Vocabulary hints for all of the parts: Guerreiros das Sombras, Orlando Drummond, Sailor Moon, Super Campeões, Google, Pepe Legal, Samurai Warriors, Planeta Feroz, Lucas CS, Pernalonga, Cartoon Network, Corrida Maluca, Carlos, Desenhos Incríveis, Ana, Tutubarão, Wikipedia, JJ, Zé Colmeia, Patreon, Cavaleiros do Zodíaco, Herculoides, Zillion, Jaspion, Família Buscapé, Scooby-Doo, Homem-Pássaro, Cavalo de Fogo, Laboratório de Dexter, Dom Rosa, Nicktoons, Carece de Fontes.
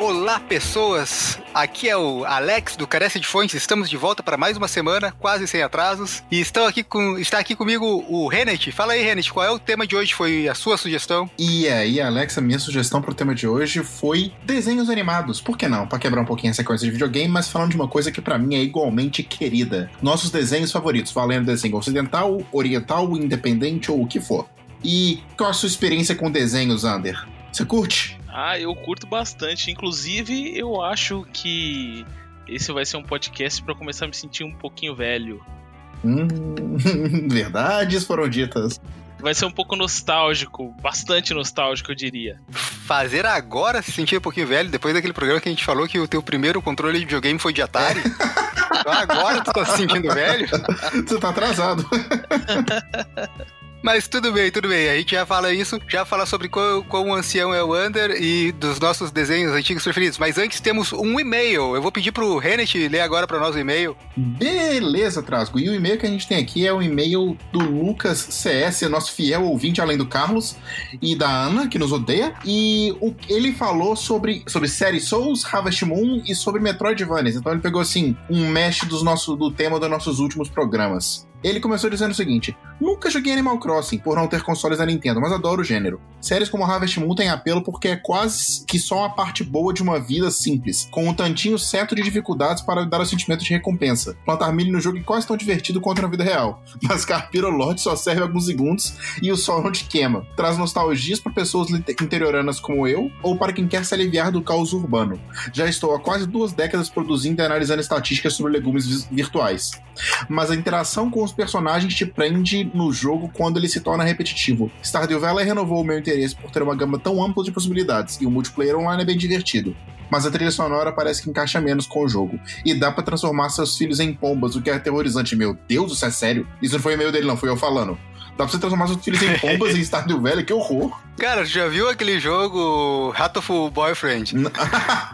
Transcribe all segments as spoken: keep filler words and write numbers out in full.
Olá, pessoas! Aqui é o Alex do Carece de Fontes. Estamos de volta para mais uma semana, quase sem atrasos. E estão aqui com, está aqui comigo o Renê. Fala aí, Renê, qual é o tema de hoje? Foi a sua sugestão? E aí, Alex, a minha sugestão para o tema de hoje foi desenhos animados. Por que não? Para quebrar um pouquinho a sequência de videogame, mas falando de uma coisa que para mim é igualmente querida. Nossos desenhos favoritos, valendo desenho ocidental, oriental, independente ou o que for. E qual a sua experiência com desenhos, Ander? Você curte? Ah, eu curto bastante. Inclusive, eu acho que esse vai ser um podcast pra começar a me sentir um pouquinho velho. Hum, verdades foram ditas. Vai ser um pouco nostálgico, bastante nostálgico, eu diria. Fazer agora se sentir um pouquinho velho, depois daquele programa que a gente falou que o teu primeiro controle de videogame foi de Atari. Então agora tu tá se sentindo velho? Tu tá atrasado. Mas tudo bem, tudo bem, a gente já fala isso, já fala sobre quão, quão ancião é o Ander e dos nossos desenhos antigos preferidos. Mas antes temos um e-mail, eu vou pedir pro Renet ler agora para nós o e-mail. Beleza, Trasgo, e o e-mail que a gente tem aqui é o e-mail do Lucas C S, nosso fiel ouvinte, além do Carlos e da Ana, que nos odeia. E o, ele falou sobre, sobre série Souls, Harvest Moon e sobre Metroidvanias. Então ele pegou assim, um mesh dos nosso, do tema dos nossos últimos programas. Ele começou dizendo o seguinte: nunca joguei Animal Crossing por não ter consoles da Nintendo, mas adoro o gênero. Séries como Harvest Moon têm apelo porque é quase que só uma parte boa de uma vida simples, com um tantinho certo de dificuldades para dar o sentimento de recompensa. Plantar milho no jogo é quase tão divertido quanto na vida real, mas Carpirolote só serve alguns segundos e o sol não te queima. Traz nostalgias para pessoas interioranas como eu, ou para quem quer se aliviar do caos urbano. Já estou há quase duas décadas produzindo e analisando estatísticas sobre legumes virtuais, mas a interação com os personagens te prende no jogo quando ele se torna repetitivo. Stardew Valley renovou o meu interesse por ter uma gama tão ampla de possibilidades, e o multiplayer online é bem divertido, mas a trilha sonora parece que encaixa menos com o jogo, e dá pra transformar seus filhos em pombas, o que é aterrorizante. Meu Deus, isso é sério? Isso não foi e-mail dele não, foi eu falando. Dá pra você transformar seus filhos em pombas em Stardew Valley? Que horror! Cara, já viu aquele jogo Hatoful Boyfriend?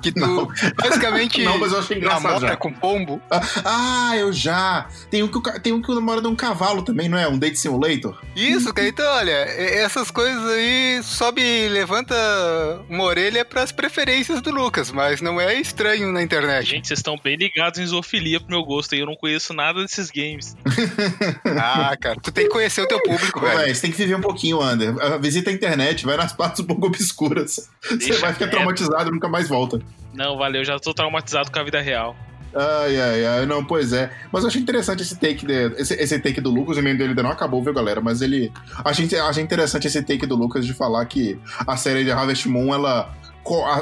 Que tu não. basicamente não, mas eu achei engraçado namora já. Com pombo? Ah, eu já! Tem um, que, tem um que namora de um cavalo também, não é? Um Date Simulator? Isso, cara. Então, olha, essas coisas aí sobe, levanta uma orelha pras preferências do Lucas, mas não é estranho na internet. Gente, vocês estão bem ligados em zoofilia pro meu gosto, e eu não conheço nada desses games. Ah, cara, tu tem que conhecer o teu público. Público, velho. Ué, você tem que viver um pouquinho, Ander. Visita a internet, vai nas partes um pouco obscuras. Deixa, você vai ficar traumatizado e nunca mais volta. Não, valeu, já tô traumatizado com a vida real. Ai, ai, ai, não, pois é. Mas eu achei interessante esse take, de, esse, esse take do Lucas. O e-mail dele ainda não acabou, viu, galera? Mas ele... Achei, achei interessante esse take do Lucas de falar que a série de Harvest Moon, ela...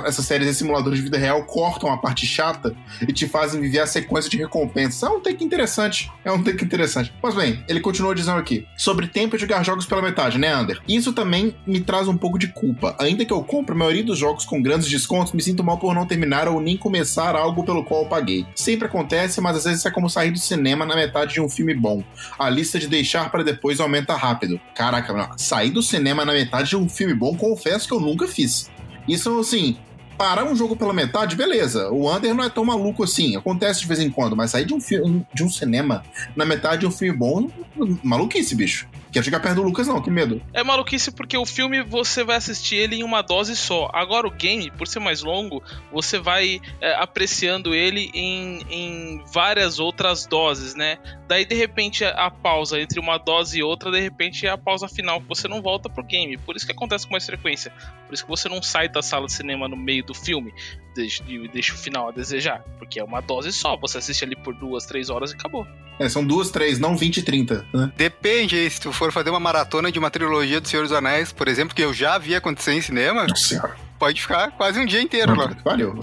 essas séries de simuladores de vida real cortam a parte chata e te fazem viver a sequência de recompensas. É um take interessante, é um take interessante. Mas bem, ele continuou dizendo aqui, sobre tempo de jogar jogos pela metade, né, Ander? Isso também me traz um pouco de culpa. Ainda que eu compre a maioria dos jogos com grandes descontos, me sinto mal por não terminar ou nem começar algo pelo qual eu paguei. Sempre acontece, mas às vezes é como sair do cinema na metade de um filme bom. A lista de deixar pra depois aumenta rápido. Caraca, mano, sair do cinema na metade de um filme bom, confesso que eu nunca fiz. Isso, assim, parar um jogo pela metade, beleza. O Ander não é tão maluco assim, acontece de vez em quando, mas sair de um, filme, de um cinema na metade de um filme bom, maluquice, bicho. Quer chegar perto do Lucas não, que medo. É maluquice porque o filme você vai assistir ele em uma dose só. Agora o game, por ser mais longo, você vai é, apreciando ele em, em várias outras doses, né? Daí de repente a pausa entre uma dose e outra, de repente é a pausa final, que você não volta pro game. Por isso que acontece com mais frequência. Por isso que você não sai da sala de cinema no meio do filme e deixa o final a desejar. Porque é uma dose só, você assiste ali por duas, três horas e acabou. É, são duas, três, não vinte e trinta, né? Depende, se tu for fazer uma maratona de uma trilogia do Senhor dos Anéis, por exemplo, que eu já vi acontecer em cinema, Nossa. Pode ficar quase um dia inteiro lá. Valeu.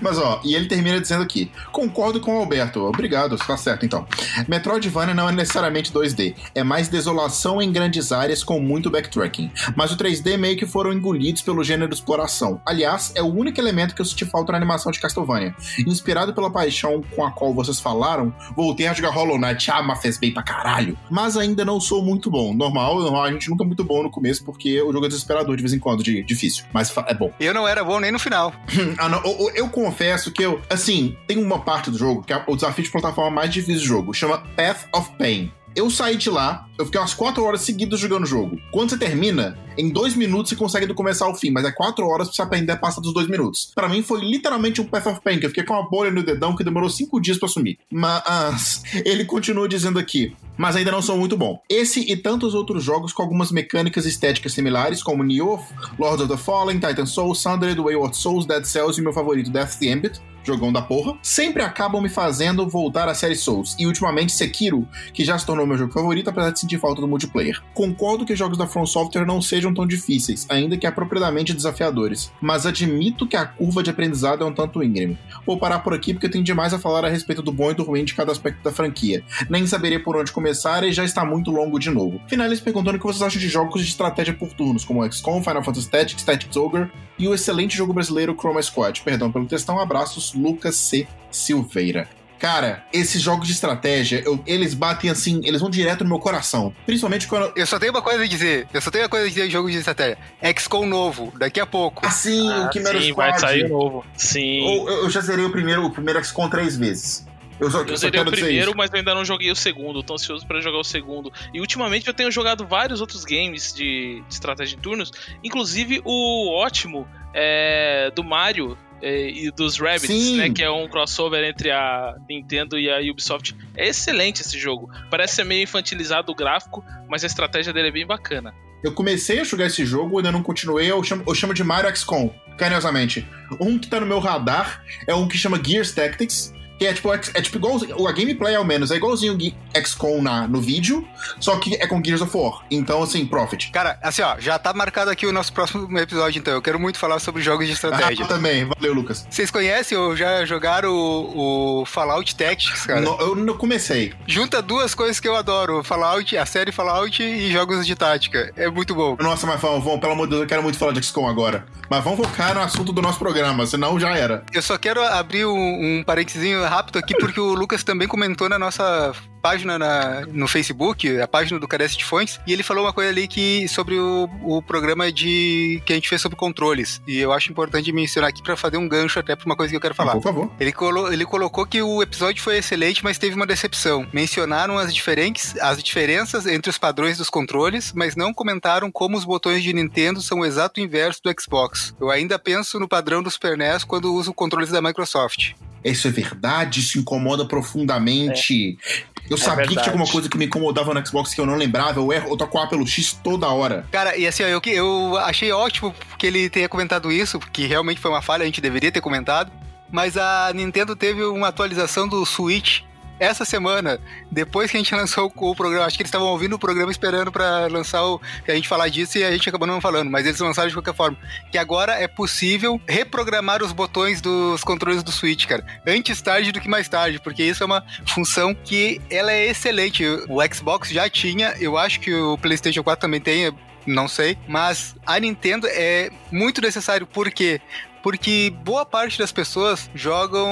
Mas ó, e ele termina dizendo aqui, concordo com o Alberto, obrigado, tá certo então. Metroidvania não é necessariamente dois D, é mais desolação em grandes áreas com muito backtracking, mas o três D meio que foram engolidos pelo gênero de exploração. Aliás, é o único elemento que eu senti falta na animação de Castlevania. Inspirado pela paixão com a qual vocês falaram, voltei a jogar Hollow Knight, ah, mas fez bem pra caralho, mas ainda não sou muito bom. Normal, normal, a gente nunca é muito bom no começo, porque o jogo é desesperador de vez em quando, de, difícil, mas é bom. Eu não era bom nem no final. Ah, não, eu, eu confesso que eu, assim, tem uma parte do jogo que é o desafio de plataforma mais difícil do jogo, chama Path of Pain. Eu saí de lá, eu fiquei umas quatro horas seguidas jogando o jogo. Quando você termina, em dois minutos você consegue do começar ao fim, mas é quatro horas pra você aprender a passar dos dois minutos. Pra mim foi literalmente um Path of Pain, que eu fiquei com uma bolha no dedão que demorou cinco dias pra assumir. Mas ele continua dizendo aqui, mas ainda não sou muito bom. Esse e tantos outros jogos com algumas mecânicas estéticas similares, como Nioh, Lords of the Fallen, Titan Souls, Sundered, Wayward Souls, Dead Cells e meu favorito Death the Ambit, jogão da porra, sempre acabam me fazendo voltar à série Souls, e ultimamente Sekiro, que já se tornou meu jogo favorito, apesar de sentir falta do multiplayer. Concordo que jogos da From Software não sejam tão difíceis, ainda que apropriadamente desafiadores, mas admito que a curva de aprendizado é um tanto íngreme. Vou parar por aqui porque tem demais a falar a respeito do bom e do ruim de cada aspecto da franquia. Nem saberia por onde começar e já está muito longo de novo. Finalizo perguntando o que vocês acham de jogos de estratégia por turnos, como X COM, Final Fantasy Tactics, Tactics Ogre e o excelente jogo brasileiro Chroma Squad. Perdão pelo textão, abraços, Lucas C. Silveira. Cara, esses jogos de estratégia, eu, eles batem assim, eles vão direto no meu coração. Principalmente quando... Eu só tenho uma coisa a dizer. Eu só tenho uma coisa a dizer de jogos de estratégia. X COM novo, daqui a pouco. Ah, sim, ah, o Chimera Squad. Sim, vai sair novo. Sim. Eu, eu já zerei o primeiro, o primeiro X COM três vezes. Eu, só, eu, eu zerei o primeiro, mas eu ainda não joguei o segundo. Tô ansioso pra jogar o segundo. E ultimamente eu tenho jogado vários outros games de, de estratégia em turnos. Inclusive o ótimo é, do Mario... e dos Rabbids, sim, né, que é um crossover entre a Nintendo e a Ubisoft. É excelente esse jogo. Parece ser meio infantilizado o gráfico, mas a estratégia dele é bem bacana. Eu comecei a jogar esse jogo, ainda não continuei, eu chamo, eu chamo de Mario X COM, carinhosamente. Um que tá no meu radar é um que chama Gears Tactics, que é tipo, é, é tipo igualzinho, a gameplay ao menos, é igualzinho o X COM na, no vídeo, só que é com Gears of War. Então, assim, Profit. Cara, assim, ó, já tá marcado aqui o nosso próximo episódio, então. Eu quero muito falar sobre jogos de estratégia. Ah, também. Valeu, Lucas. Vocês conhecem ou já jogaram o, o Fallout Tactics, cara? No, eu não comecei. Junta duas coisas que eu adoro, Fallout, a série Fallout e jogos de tática. É muito bom. Nossa, mas vamos, pelo amor de Deus, eu quero muito falar de X COM agora. Mas vamos focar no assunto do nosso programa, senão já era. Eu só quero abrir um, um parênteses rápido aqui, porque o Lucas também comentou na nossa página na, no Facebook, a página do Carece de Fontes, e ele falou uma coisa ali que, sobre o, o programa de, que a gente fez sobre controles, e eu acho importante mencionar aqui para fazer um gancho até para uma coisa que eu quero falar. Por favor. Ele, colo, ele colocou que o episódio foi excelente, mas teve uma decepção. Mencionaram as, diferentes, as diferenças entre os padrões dos controles, mas não comentaram como os botões de Nintendo são o exato inverso do Xbox. Eu ainda penso no padrão do Super N E S quando uso controles da Microsoft. Isso é verdade, isso incomoda profundamente. É. Eu é sabia verdade. Que tinha alguma coisa que me incomodava no Xbox que eu não lembrava, eu erro, eu toco A pelo X toda hora. Cara, e assim, ó, eu, eu achei ótimo que ele tenha comentado isso, porque realmente foi uma falha, a gente deveria ter comentado, mas a Nintendo teve uma atualização do Switch essa semana, depois que a gente lançou o programa. Acho que eles estavam ouvindo o programa esperando pra lançar o... a gente falar disso e a gente acabou não falando, mas eles lançaram de qualquer forma, que agora é possível reprogramar os botões dos controles do Switch, cara, antes tarde do que mais tarde, porque isso é uma função que ela é excelente. O Xbox já tinha, eu acho que o PlayStation quatro também tem, não sei, mas a Nintendo é muito necessário, por quê? Porque boa parte das pessoas jogam,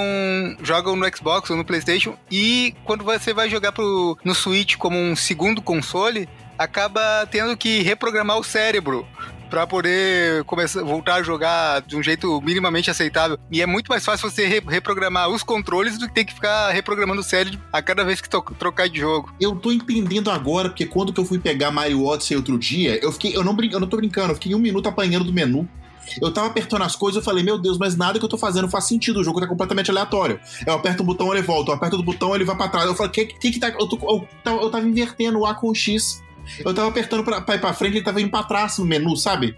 jogam no Xbox ou no PlayStation, e quando você vai jogar pro, no Switch como um segundo console, acaba tendo que reprogramar o cérebro para poder começar, voltar a jogar de um jeito minimamente aceitável. E é muito mais fácil você re- reprogramar os controles do que ter que ficar reprogramando o cérebro a cada vez que to- trocar de jogo. Eu tô entendendo agora, porque quando que eu fui pegar Mario Odyssey outro dia, eu fiquei, eu não, brin- eu não tô brincando, eu fiquei um minuto apanhando do menu. Eu tava apertando as coisas, eu falei, meu Deus, mas nada que eu tô fazendo faz sentido, o jogo tá completamente aleatório. Eu aperto um botão, ele volta, eu aperto outro botão, ele vai pra trás. Eu falei, que que, que tá... Eu, tô, eu, eu tava invertendo o A com o X. Eu tava apertando pra, pra ir pra frente, ele tava indo pra trás no menu, sabe?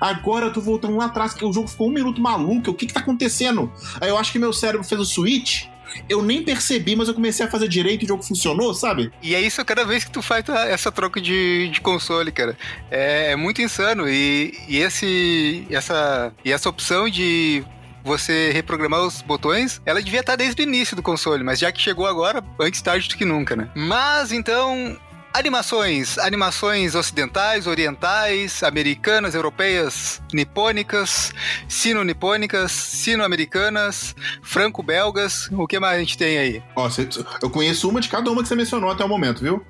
Agora eu tô voltando lá atrás, porque o jogo ficou um minuto maluco, o que que tá acontecendo? Aí eu acho que meu cérebro fez o switch... Eu nem percebi, mas eu comecei a fazer direito e o jogo funcionou, sabe? E é isso cada vez que tu faz essa troca de, de console, cara. É, é muito insano. E, e, esse, essa, e essa opção de você reprogramar os botões, ela devia estar desde o início do console, mas já que chegou agora, antes tarde do que nunca, né? Mas, então... Animações, animações ocidentais, orientais, americanas, europeias, nipônicas, sino-nipônicas, sino-americanas, franco-belgas, o que mais a gente tem aí? Ó, eu conheço uma de cada uma que você mencionou até o momento, viu?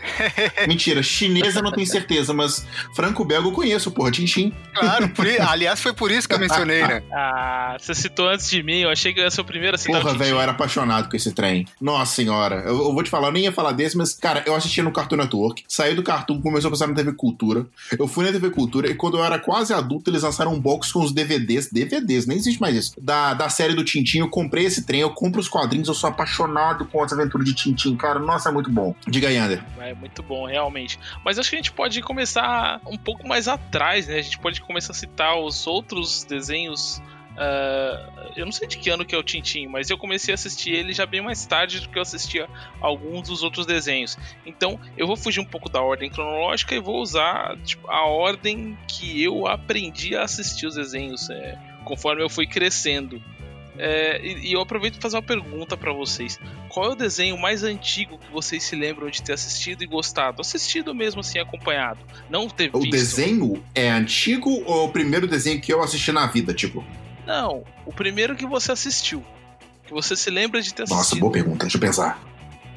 Mentira, chinesa não tenho certeza, mas franco-belga eu conheço, porra, Tintim. Claro, por, aliás, foi por isso que eu mencionei, né? Ah, você citou antes de mim, eu achei que ia ser o primeiro a citar. Porra, velho, eu era apaixonado com esse trem. Nossa senhora, eu, eu vou te falar, eu nem ia falar desse, mas, cara, eu assistia no Cartoon Network. Saí do Cartoon, começou a passar na T V Cultura. Eu fui na T V Cultura e quando eu era quase adulto, eles lançaram um box com os D V Ds. D V Ds, nem existe mais isso. Da, da série do Tintim, eu comprei esse trem, eu compro os quadrinhos, eu sou apaixonado com essa aventura de Tintim, cara. Nossa, é muito bom. Diga aí, Ander. É muito bom, realmente. Mas acho que a gente pode começar um pouco mais atrás, né? A gente pode começar a citar os outros desenhos. Uh, eu não sei de que ano que é o Tintim, mas eu comecei a assistir ele já bem mais tarde do que eu assistia alguns dos outros desenhos. Então eu vou fugir um pouco da ordem cronológica e vou usar tipo, a ordem que eu aprendi a assistir os desenhos, é, conforme eu fui crescendo. É, e, e eu aproveito para fazer uma pergunta para vocês. Qual é o desenho mais antigo que vocês se lembram de ter assistido e gostado? Assistido mesmo assim, acompanhado. Não ter visto. O desenho é antigo ou é o primeiro desenho que eu assisti na vida, tipo? Não, o primeiro que você assistiu, que você se lembra de ter assistido. Nossa, boa pergunta, deixa eu pensar.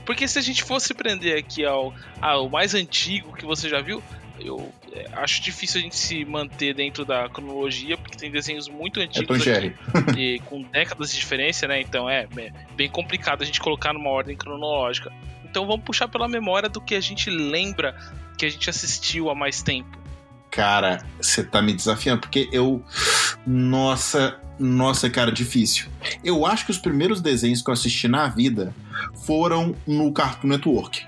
Porque se a gente fosse prender aqui ao, ao mais antigo que você já viu, eu é, acho difícil a gente se manter dentro da cronologia, porque tem desenhos muito antigos aqui, e com décadas de diferença, né? Então é, é bem complicado a gente colocar numa ordem cronológica. Então vamos puxar pela memória do que a gente lembra que a gente assistiu há mais tempo. Cara, você tá me desafiando, porque eu... Nossa, nossa, cara, difícil. Eu acho que os primeiros desenhos que eu assisti na vida foram no Cartoon Network.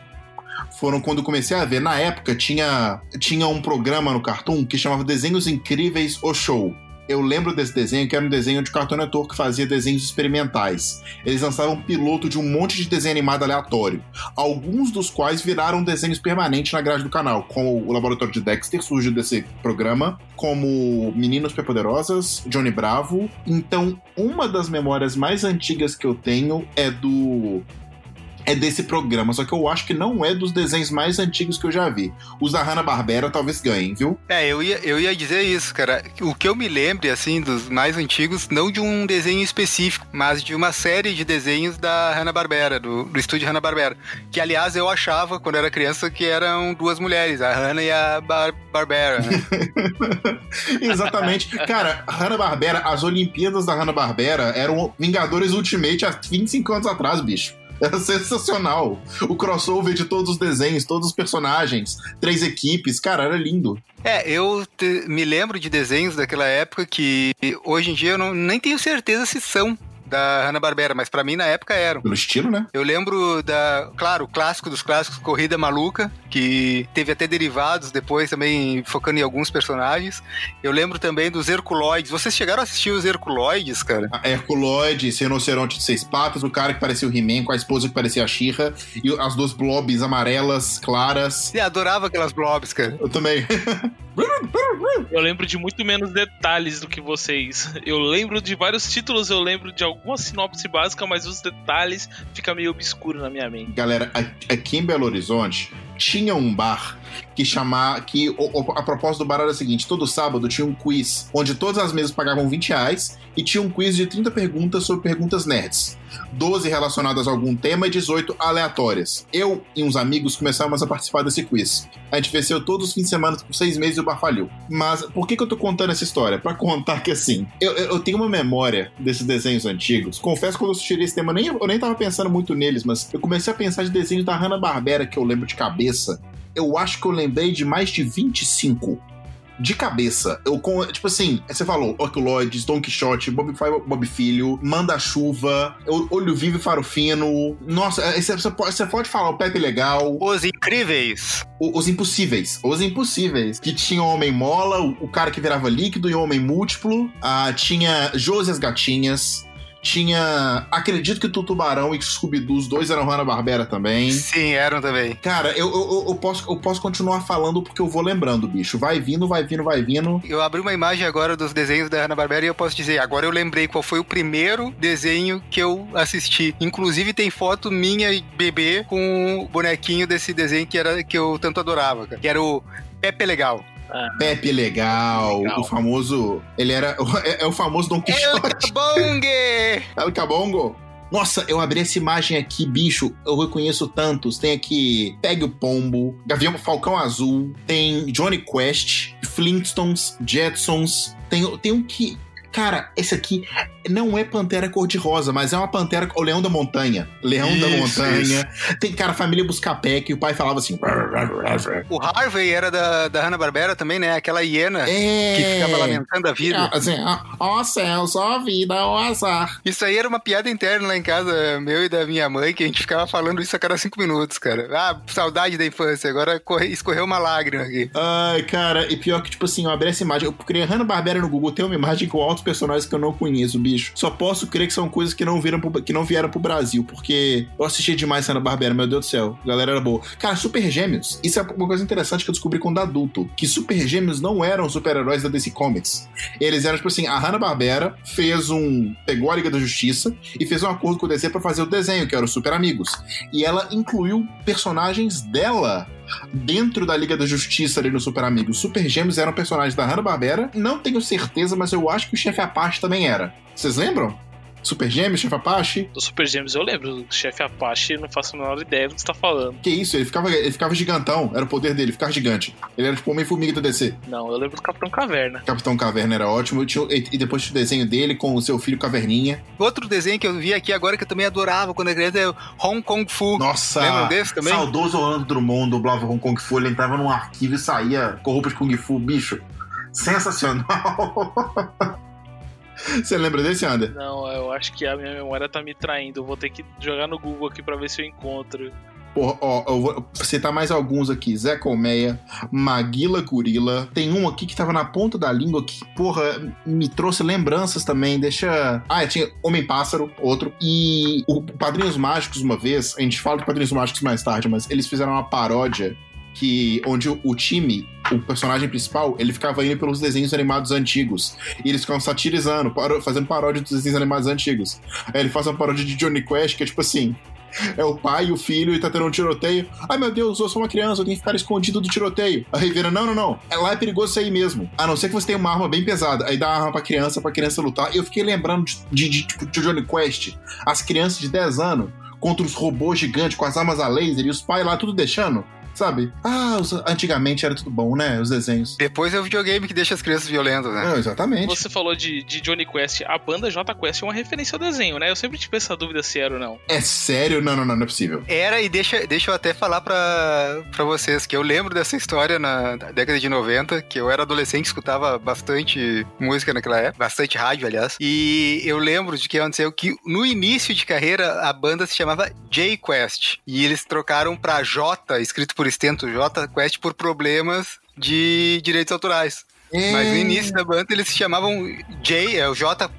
Foram quando eu comecei a ver. Na época, tinha, tinha um programa no Cartoon que chamava Desenhos Incríveis, o Show. Eu lembro desse desenho, que era um desenho de Cartoon Network que fazia desenhos experimentais. Eles lançavam um piloto de um monte de desenho animado aleatório, alguns dos quais viraram desenhos permanentes na grade do canal, como o Laboratório de Dexter, surgiu desse programa, como Meninas Superpoderosas, Johnny Bravo. Então, uma das memórias mais antigas que eu tenho é do... é desse programa, só que eu acho que não é dos desenhos mais antigos que eu já vi. Os da Hanna-Barbera talvez ganhem, viu? É, eu ia, eu ia dizer isso, cara. O que eu me lembro, assim, dos mais antigos, não de um desenho específico, mas de uma série de desenhos da Hanna-Barbera, do, do estúdio Hanna-Barbera. Que, aliás, eu achava, quando era criança, que eram duas mulheres, a Hanna e a Bar- Barbera, né? Exatamente. Cara, Hanna-Barbera, as Olimpíadas da Hanna-Barbera eram Vingadores Ultimate há vinte e cinco anos atrás, bicho. Era sensacional. O crossover de todos os desenhos, todos os personagens, três equipes, cara, era lindo. É, eu te, me lembro de desenhos daquela época que hoje em dia eu não, nem tenho certeza se são da Hanna-Barbera, mas pra mim na época eram. Pelo estilo, né? Eu lembro da, claro, o clássico dos clássicos, Corrida Maluca, que teve até derivados depois também, focando em alguns personagens. Eu lembro também dos Herculoides. Vocês chegaram a assistir os Herculoides, cara? A Herculoides, Rinoceronte de Seis Patas, o cara que parecia o He-Man com a esposa que parecia a She-Ra, e as duas blobs amarelas, claras. Eu adorava aquelas blobs, cara. Eu também. Eu lembro de muito menos detalhes do que vocês. Eu lembro de vários títulos, eu lembro de alguma sinopse básica, mas os detalhes ficam meio obscuros na minha mente. Galera, aqui em Belo Horizonte tinha um bar que chamava... Que, a proposta do bar era a seguinte: todo sábado tinha um quiz, onde todas as mesas pagavam vinte reais, e tinha um quiz de trinta perguntas sobre perguntas nerds. doze relacionadas a algum tema e dezoito aleatórias. Eu e uns amigos começamos a participar desse quiz. A gente venceu todos os fins de semana por seis meses e o bar falhou. Mas por que, que eu tô contando essa história? Pra contar que assim, eu, eu tenho uma memória desses desenhos antigos. Confesso que quando eu sugeri esse tema, nem, eu nem tava pensando muito neles, mas eu comecei a pensar de desenhos da Hanna-Barbera que eu lembro de cabeça. Eu acho que eu lembrei de mais de vinte e cinco. De cabeça, eu com, tipo assim, você falou Herculoides, Don Quixote, Bob, Bob Filho, Manda-Chuva, Olho Vivo e Faro Fino. Nossa, você pode falar o Pepe Legal. Os Incríveis. O, os Impossíveis. Os Impossíveis. Que tinha o Homem Mola, o, o cara que virava líquido e o Homem Múltiplo. Ah, tinha Josi as Gatinhas. Tinha... Acredito que o Tutubarão e Scooby-Doo, os dois eram Hanna-Barbera também. Sim, eram também. Cara, eu, eu, eu, posso, eu posso continuar falando porque eu vou lembrando, bicho. Vai vindo, vai vindo, vai vindo. Eu abri uma imagem agora dos desenhos da Hanna-Barbera e eu posso dizer, agora eu lembrei qual foi o primeiro desenho que eu assisti. Inclusive tem foto minha e bebê com o bonequinho desse desenho que, era, que eu tanto adorava, cara. Que era o Pepe Legal. Ah, Pepe Legal, legal, o famoso... Ele era... É, é o famoso Don Quixote. El Cabongue! El Cabongo. Nossa, eu abri essa imagem aqui, bicho, eu reconheço tantos. Tem aqui Pegue o Pombo, Gavião Falcão Azul, tem Johnny Quest, Flintstones, Jetsons, tem, tem um que... Cara, esse aqui não é pantera cor-de-rosa, mas é uma pantera... O Leão da Montanha. Leão isso, da Montanha. Isso. Tem, cara, a família Buscapé, que o pai falava assim... O Harvey era da, da Hanna-Barbera também, né? Aquela hiena é... que ficava lamentando a vida. Ó assim, oh, céu, só a vida, ó oh, azar. Isso aí era uma piada interna lá em casa, meu e da minha mãe, que a gente ficava falando isso a cada cinco minutos, cara. Ah, saudade da infância. Agora escorreu uma lágrima aqui. Ai, cara, e pior que, tipo assim, eu abri essa imagem. Eu criei Hanna-Barbera no Google, tem uma imagem com alto personagens que eu não conheço, bicho. Só posso crer que são coisas que não, viram pro, que não vieram pro Brasil, porque eu assisti demais Hanna-Barbera, meu Deus do céu. A galera era boa. Cara, Super Gêmeos. Isso é uma coisa interessante que eu descobri quando adulto, que Super Gêmeos não eram super-heróis da D C Comics. Eles eram, tipo assim, a Hanna-Barbera fez um... pegou a Liga da Justiça e fez um acordo com o D C pra fazer o desenho, que era os Super Amigos. E ela incluiu personagens dela dentro da Liga da Justiça ali no Super Amigos. Super Gêmeos eram personagens da Hanna-Barbera. Não tenho certeza, mas eu acho que o Chefe Apache também era. Vocês lembram? Super Gêmeos, Chefe Apache? Do Super Gêmeos eu lembro. Do Chefe Apache não faço a menor ideia do que você tá falando. Que isso, ele ficava, ele ficava gigantão. Era o poder dele, ficar gigante. Ele era tipo o Homem-Formiga do D C. Não, eu lembro do Capitão Caverna. Capitão Caverna era ótimo. E depois tinha o desenho dele com o seu filho Caverninha. Outro desenho que eu vi aqui agora que eu também adorava quando eu era criança é o Hong Kong Fu. Nossa! Lembram desse também? Saudoso Orlando Drummond dublava Hong Kong Fu. Ele entrava num arquivo e saía com roupa de Kung Fu, bicho. Sensacional! Você lembra desse, Ander? Não, eu acho que a minha memória tá me traindo. Eu vou ter que jogar no Google aqui pra ver se eu encontro. Porra, ó, eu vou citar mais alguns aqui. Zé Colmeia, Maguila Gorila. Tem um aqui que tava na ponta da língua que, porra, me trouxe lembranças também. Deixa... Ah, tinha Homem-Pássaro, outro. E o Padrinhos Mágicos, uma vez, a gente fala de Padrinhos Mágicos mais tarde, mas eles fizeram uma paródia que, onde o time, o personagem principal, ele ficava indo pelos desenhos animados antigos. E eles ficavam satirizando, paro, fazendo paródia dos desenhos animados antigos. Aí ele faz uma paródia de Johnny Quest, que é tipo assim... É o pai e o filho e tá tendo um tiroteio. Ai meu Deus, eu sou uma criança, eu tenho que ficar escondido do tiroteio. A Rivera, não, não, não, lá é perigoso sair mesmo, a não ser que você tenha uma arma bem pesada. Aí dá a arma pra criança, pra criança lutar. E eu fiquei lembrando de, de, de, de, de Johnny Quest. As crianças de dez anos contra os robôs gigantes com as armas a laser e os pais lá tudo deixando, sabe? Ah, os... antigamente era tudo bom, né? Os desenhos. Depois é o videogame que deixa as crianças violentas, né? Não, exatamente. Você falou de, de Johnny Quest. A banda Jota Quest é uma referência ao desenho, né? Eu sempre tive essa dúvida se era ou não. É sério? Não, não, não, não é possível. Era, e deixa, deixa eu até falar pra, pra vocês que eu lembro dessa história na década de noventa, que eu era adolescente, escutava bastante música naquela época, bastante rádio, aliás. E eu lembro de que aconteceu que no início de carreira a banda se chamava J Quest. E eles trocaram pra J, escrito por Stento Jota Quest, por problemas de direitos autorais. É. Mas no início da banda eles se chamavam J, é o J.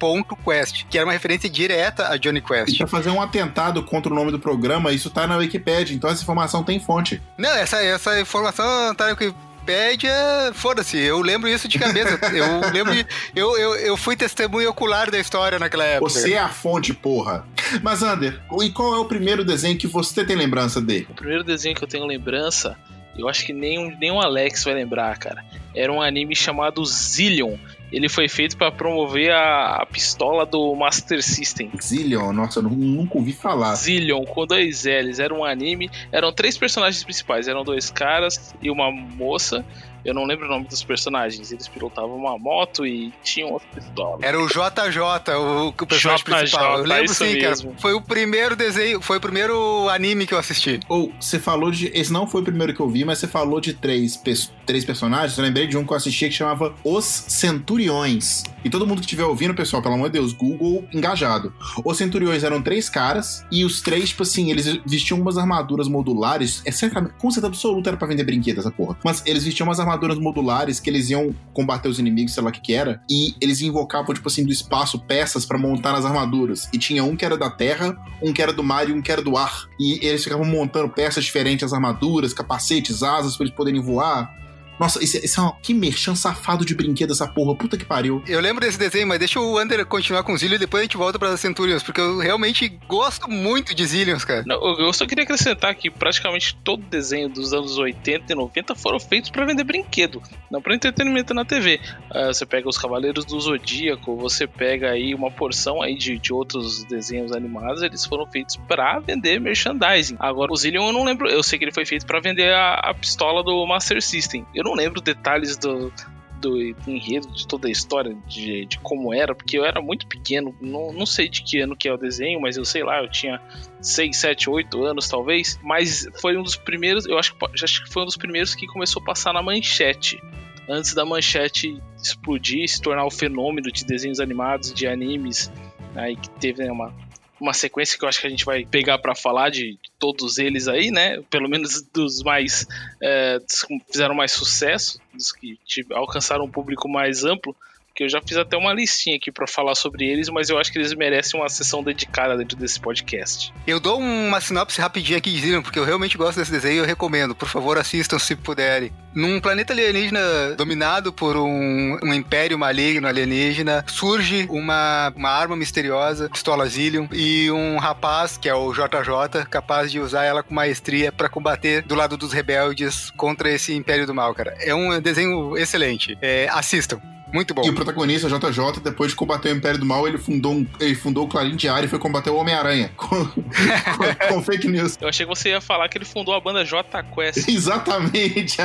Quest, que era uma referência direta a Johnny Quest. E pra fazer um atentado contra o nome do programa, isso tá na Wikipedia, então essa informação tem fonte. Não, essa, essa informação tá na Wikipedia. Wikipedia, foda-se, eu lembro isso de cabeça. Eu lembro de, eu, eu, eu fui testemunho ocular da história naquela época. Você é a fonte, porra. Mas, Ander, e qual é o primeiro desenho que você tem lembrança dele? O primeiro desenho que eu tenho lembrança, eu acho que nem, nem o Alex vai lembrar, cara. Era um anime chamado Zillion. Ele foi feito pra promover a, a pistola do Master System. Zillion, nossa, eu nunca ouvi falar. Zillion, com dois L's, era um anime. Eram três personagens principais, eram dois caras e uma moça. Eu não lembro o nome dos personagens. Eles pilotavam uma moto e tinham outra pistola. Era o J J, o, o personagem J J, principal. Eu lembro sim, mesmo, cara. Foi o primeiro desenho, foi o primeiro anime que eu assisti. Ou, oh, você falou de... Esse não foi o primeiro que eu vi, mas você falou de três, três personagens. Eu lembrei de um que eu assisti que chamava Os Centuriões centuriões. E todo mundo que estiver ouvindo, pessoal, pelo amor de Deus, Google engajado. Os centuriões eram três caras e os três, tipo assim, eles vestiam umas armaduras modulares. É certamente, com certeza absoluta, era pra vender brinquedo essa porra. Mas eles vestiam umas armaduras modulares que eles iam combater os inimigos, sei lá o que que era. E eles invocavam, tipo assim, do espaço peças pra montar nas armaduras. E tinha um que era da terra, um que era do mar e um que era do ar. E eles ficavam montando peças diferentes às armaduras, capacetes, asas, pra eles poderem voar. Nossa, isso, isso é uma... Que merchan safado de brinquedo essa porra, puta que pariu. Eu lembro desse desenho, mas deixa o Ander continuar com o Zillion e depois a gente volta pra Centurions, porque eu realmente gosto muito de Zillions, cara. Não, eu só queria acrescentar que praticamente todo desenho dos anos oitenta e noventa foram feitos pra vender brinquedo, não pra entretenimento na T V. Uh, você pega os Cavaleiros do Zodíaco, você pega aí uma porção aí de, de outros desenhos animados, eles foram feitos pra vender merchandising. Agora, o Zillion eu não lembro, eu sei que ele foi feito pra vender a, a pistola do Master System. Eu não não lembro detalhes do, do enredo, de toda a história, de, de como era, porque eu era muito pequeno, não, não sei de que ano que é o desenho, mas eu sei lá, eu tinha seis, sete, oito anos talvez, mas foi um dos primeiros, eu acho, acho que foi um dos primeiros que começou a passar na Manchete, antes da Manchete explodir, se tornar o fenômeno de desenhos animados, de animes, aí que teve, né, uma... uma sequência que eu acho que a gente vai pegar pra falar de todos eles aí, né? Pelo menos dos mais... É, dos que fizeram mais sucesso, dos que alcançaram um público mais amplo, que eu já fiz até uma listinha aqui pra falar sobre eles, mas eu acho que eles merecem uma sessão dedicada dentro desse podcast. Eu dou uma sinopse rapidinha aqui de Zillion, porque eu realmente gosto desse desenho e eu recomendo. Por favor, assistam se puderem. Num planeta alienígena dominado por um, um império maligno alienígena, surge uma, uma arma misteriosa, pistola Zillion, e um rapaz, que é o J J, capaz de usar ela com maestria pra combater do lado dos rebeldes contra esse império do mal, cara. É um desenho excelente. É, assistam. Muito bom. E o protagonista, o J J, depois de combater o Império do Mal, ele fundou, um, ele fundou o Clarim Diário e foi combater o Homem-Aranha com, com, com fake news. Eu achei que você ia falar que ele fundou a banda Jota Quest. Exatamente.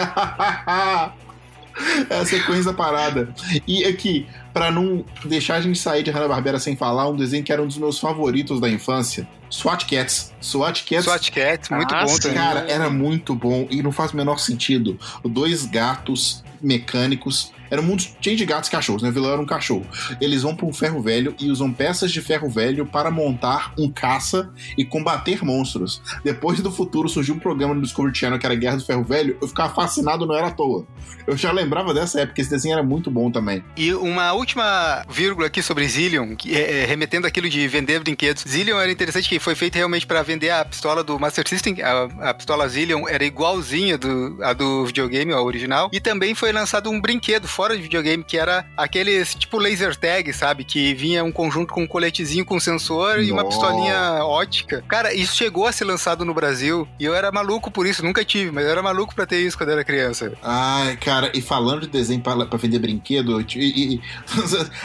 É a sequência parada. E aqui, pra não deixar a gente sair de Hanna-Barbera sem falar, um desenho que era um dos meus favoritos da infância, SWAT Cats. SWAT Cats, SWAT Cats muito ah, bom também. Cara, era muito bom e não faz o menor sentido. Dois gatos mecânicos. Era um mundo cheio de gatos e cachorros, né? O vilão era um cachorro. Eles vão para um ferro velho e usam peças de ferro velho para montar um caça e combater monstros. Depois do futuro surgiu um programa no Discovery Channel que era Guerra do Ferro Velho. Eu ficava fascinado, não era à toa. Eu já lembrava dessa época, esse desenho era muito bom também. E uma última vírgula aqui sobre Zillion, que é remetendo àquilo de vender brinquedos. Zillion era interessante que foi feito realmente para vender a pistola do Master System. A, a pistola Zillion era igualzinha do, a do videogame, a original. E também foi lançado um brinquedo fora de videogame, que era aqueles tipo laser tag, sabe? Que vinha um conjunto com um coletezinho com sensor. Nossa. E uma pistolinha ótica. Cara, isso chegou a ser lançado no Brasil e eu era maluco por isso, nunca tive, mas eu era maluco pra ter isso quando era criança. Ai, cara, e falando de desenho pra, pra vender brinquedo, e, e, e,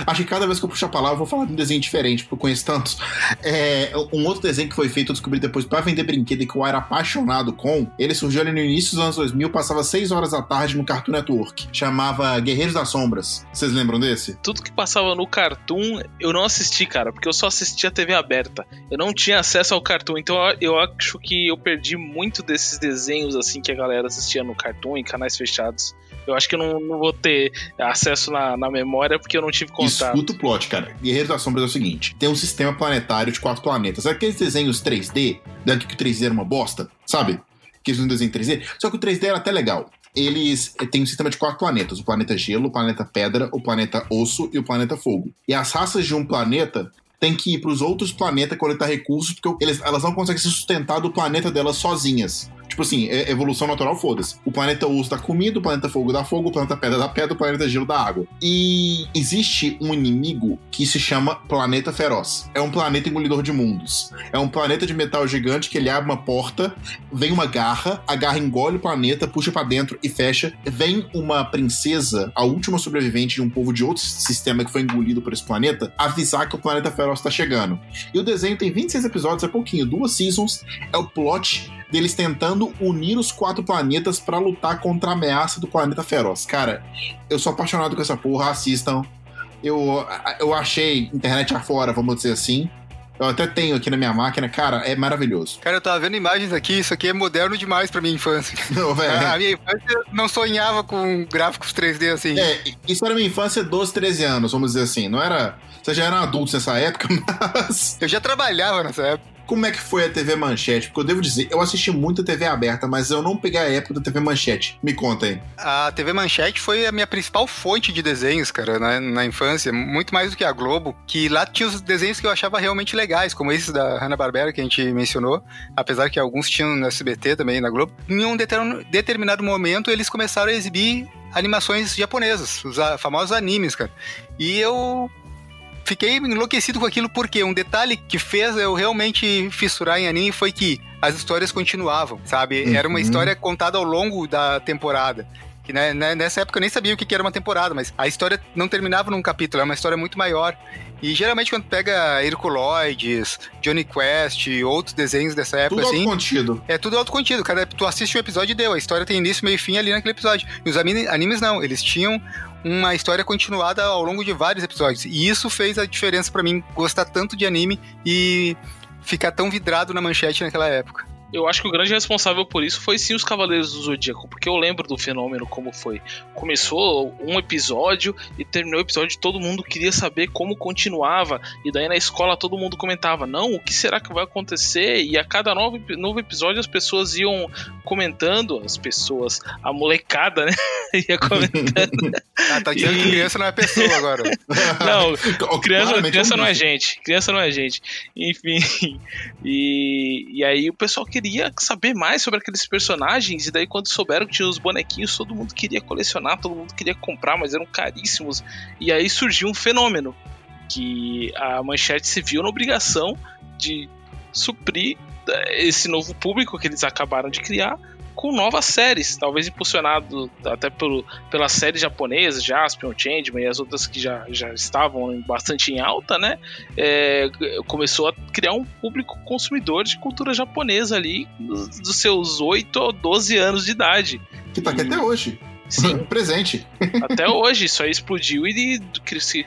acho que cada vez que eu puxar a palavra eu vou falar de um desenho diferente, porque eu conheço tantos. É, um outro desenho que foi feito, eu descobri depois, pra vender brinquedo e que eu era apaixonado com, ele surgiu ali no início dos anos dois mil, passava seis horas da tarde no Cartoon Network, chamava Guerreiro Guerreiros das Sombras. Vocês lembram desse? Tudo que passava no Cartoon, eu não assisti, cara, porque eu só assistia a T V aberta. Eu não tinha acesso ao Cartoon, então eu acho que eu perdi muito desses desenhos, assim, que a galera assistia no Cartoon, em canais fechados. Eu acho que eu não, não vou ter acesso na, na memória, porque eu não tive contato. Escuta o plot, cara. Guerreiros das Sombras é o seguinte, tem um sistema planetário de quatro planetas. Aqueles desenhos três D, daqui que o três D era uma bosta, sabe? Que eles não desenham três D. Só que o três D era até legal. Eles têm um sistema de quatro planetas: o planeta gelo, o planeta pedra, o planeta osso e o planeta fogo. E as raças de um planeta têm que ir para os outros planetas coletar recursos, porque eles, elas não conseguem se sustentar do planeta delas sozinhas. Tipo assim, é evolução natural, foda-se. O planeta osso dá comida, o planeta fogo dá fogo, o planeta pedra dá pedra, o planeta gelo dá água. E existe um inimigo que se chama Planeta Feroz. É um planeta engolidor de mundos. É um planeta de metal gigante que ele abre uma porta, vem uma garra, a garra engole o planeta, puxa pra dentro e fecha. Vem uma princesa, a última sobrevivente de um povo de outro sistema que foi engolido por esse planeta, avisar que o Planeta Feroz tá chegando. E o desenho tem vinte e seis episódios, é pouquinho, duas seasons, é o plot deles tentando unir os quatro planetas pra lutar contra a ameaça do Planeta Feroz. Cara, eu sou apaixonado com essa porra, assistam. Eu, eu achei internet afora, vamos dizer assim, Eu até tenho aqui na minha máquina, cara, é maravilhoso. Cara, eu tava vendo imagens aqui, isso aqui é moderno demais pra minha infância. Não, velho. A minha infância não sonhava com gráficos três D assim. É, isso era minha infância, doze, treze anos, vamos dizer assim. Não era... Você já era um adulto nessa época, mas... Eu já trabalhava nessa época. Como é que foi a T V Manchete? Porque eu devo dizer, eu assisti muito a T V aberta, mas eu não peguei a época da T V Manchete. Me conta aí. A T V Manchete foi a minha principal fonte de desenhos, cara, na, na infância, muito mais do que a Globo, que lá tinha os desenhos que eu achava realmente legais, como esses da Hanna-Barbera que a gente mencionou, apesar que alguns tinham no S B T também, na Globo. Em um determinado momento, eles começaram a exibir animações japonesas, os famosos animes, cara. E eu... fiquei enlouquecido com aquilo porque um detalhe que fez eu realmente fissurar em anime foi que as histórias continuavam, sabe? Uhum. Era uma história contada ao longo da temporada. Que, né, nessa época eu nem sabia o que era uma temporada, mas a história não terminava num capítulo, era uma história muito maior. E geralmente quando pega Herculoides, Johnny Quest e outros desenhos dessa época, tudo assim... Tudo autocontido. É, tudo autocontido. Cada, tu assiste um episódio e deu. A história tem início, meio e fim ali naquele episódio. E os animes não. Eles tinham uma história continuada ao longo de vários episódios. E isso fez a diferença pra mim gostar tanto de anime e ficar tão vidrado na Manchete naquela época. Eu acho que o grande responsável por isso foi sim os Cavaleiros do Zodíaco, porque eu lembro do fenômeno como foi. Começou um episódio e terminou o episódio, todo mundo queria saber como continuava, e daí na escola todo mundo comentava, não, o que será que vai acontecer? E a cada novo, novo episódio as pessoas iam comentando, as pessoas, a molecada, né? Ia comentando. Ah, tá dizendo e... que criança não é pessoa agora. Não, criança, criança não é gente, criança não é gente. Enfim, e, e aí o pessoal queria queria saber mais sobre aqueles personagens, e daí quando souberam que tinha os bonequinhos, todo mundo queria colecionar, todo mundo queria comprar, mas eram caríssimos. E aí surgiu um fenômeno que a Manchete se viu na obrigação de suprir esse novo público que eles acabaram de criar com novas séries, talvez impulsionado até pelo, pela série japonesa, Jaspion, Changeman e as outras que já, já estavam bastante em alta, né? É, começou a criar um público consumidor de cultura japonesa ali, dos, dos seus oito ou doze anos de idade. Que tá aqui e... até hoje. Sim. Presente. Até hoje, isso aí explodiu e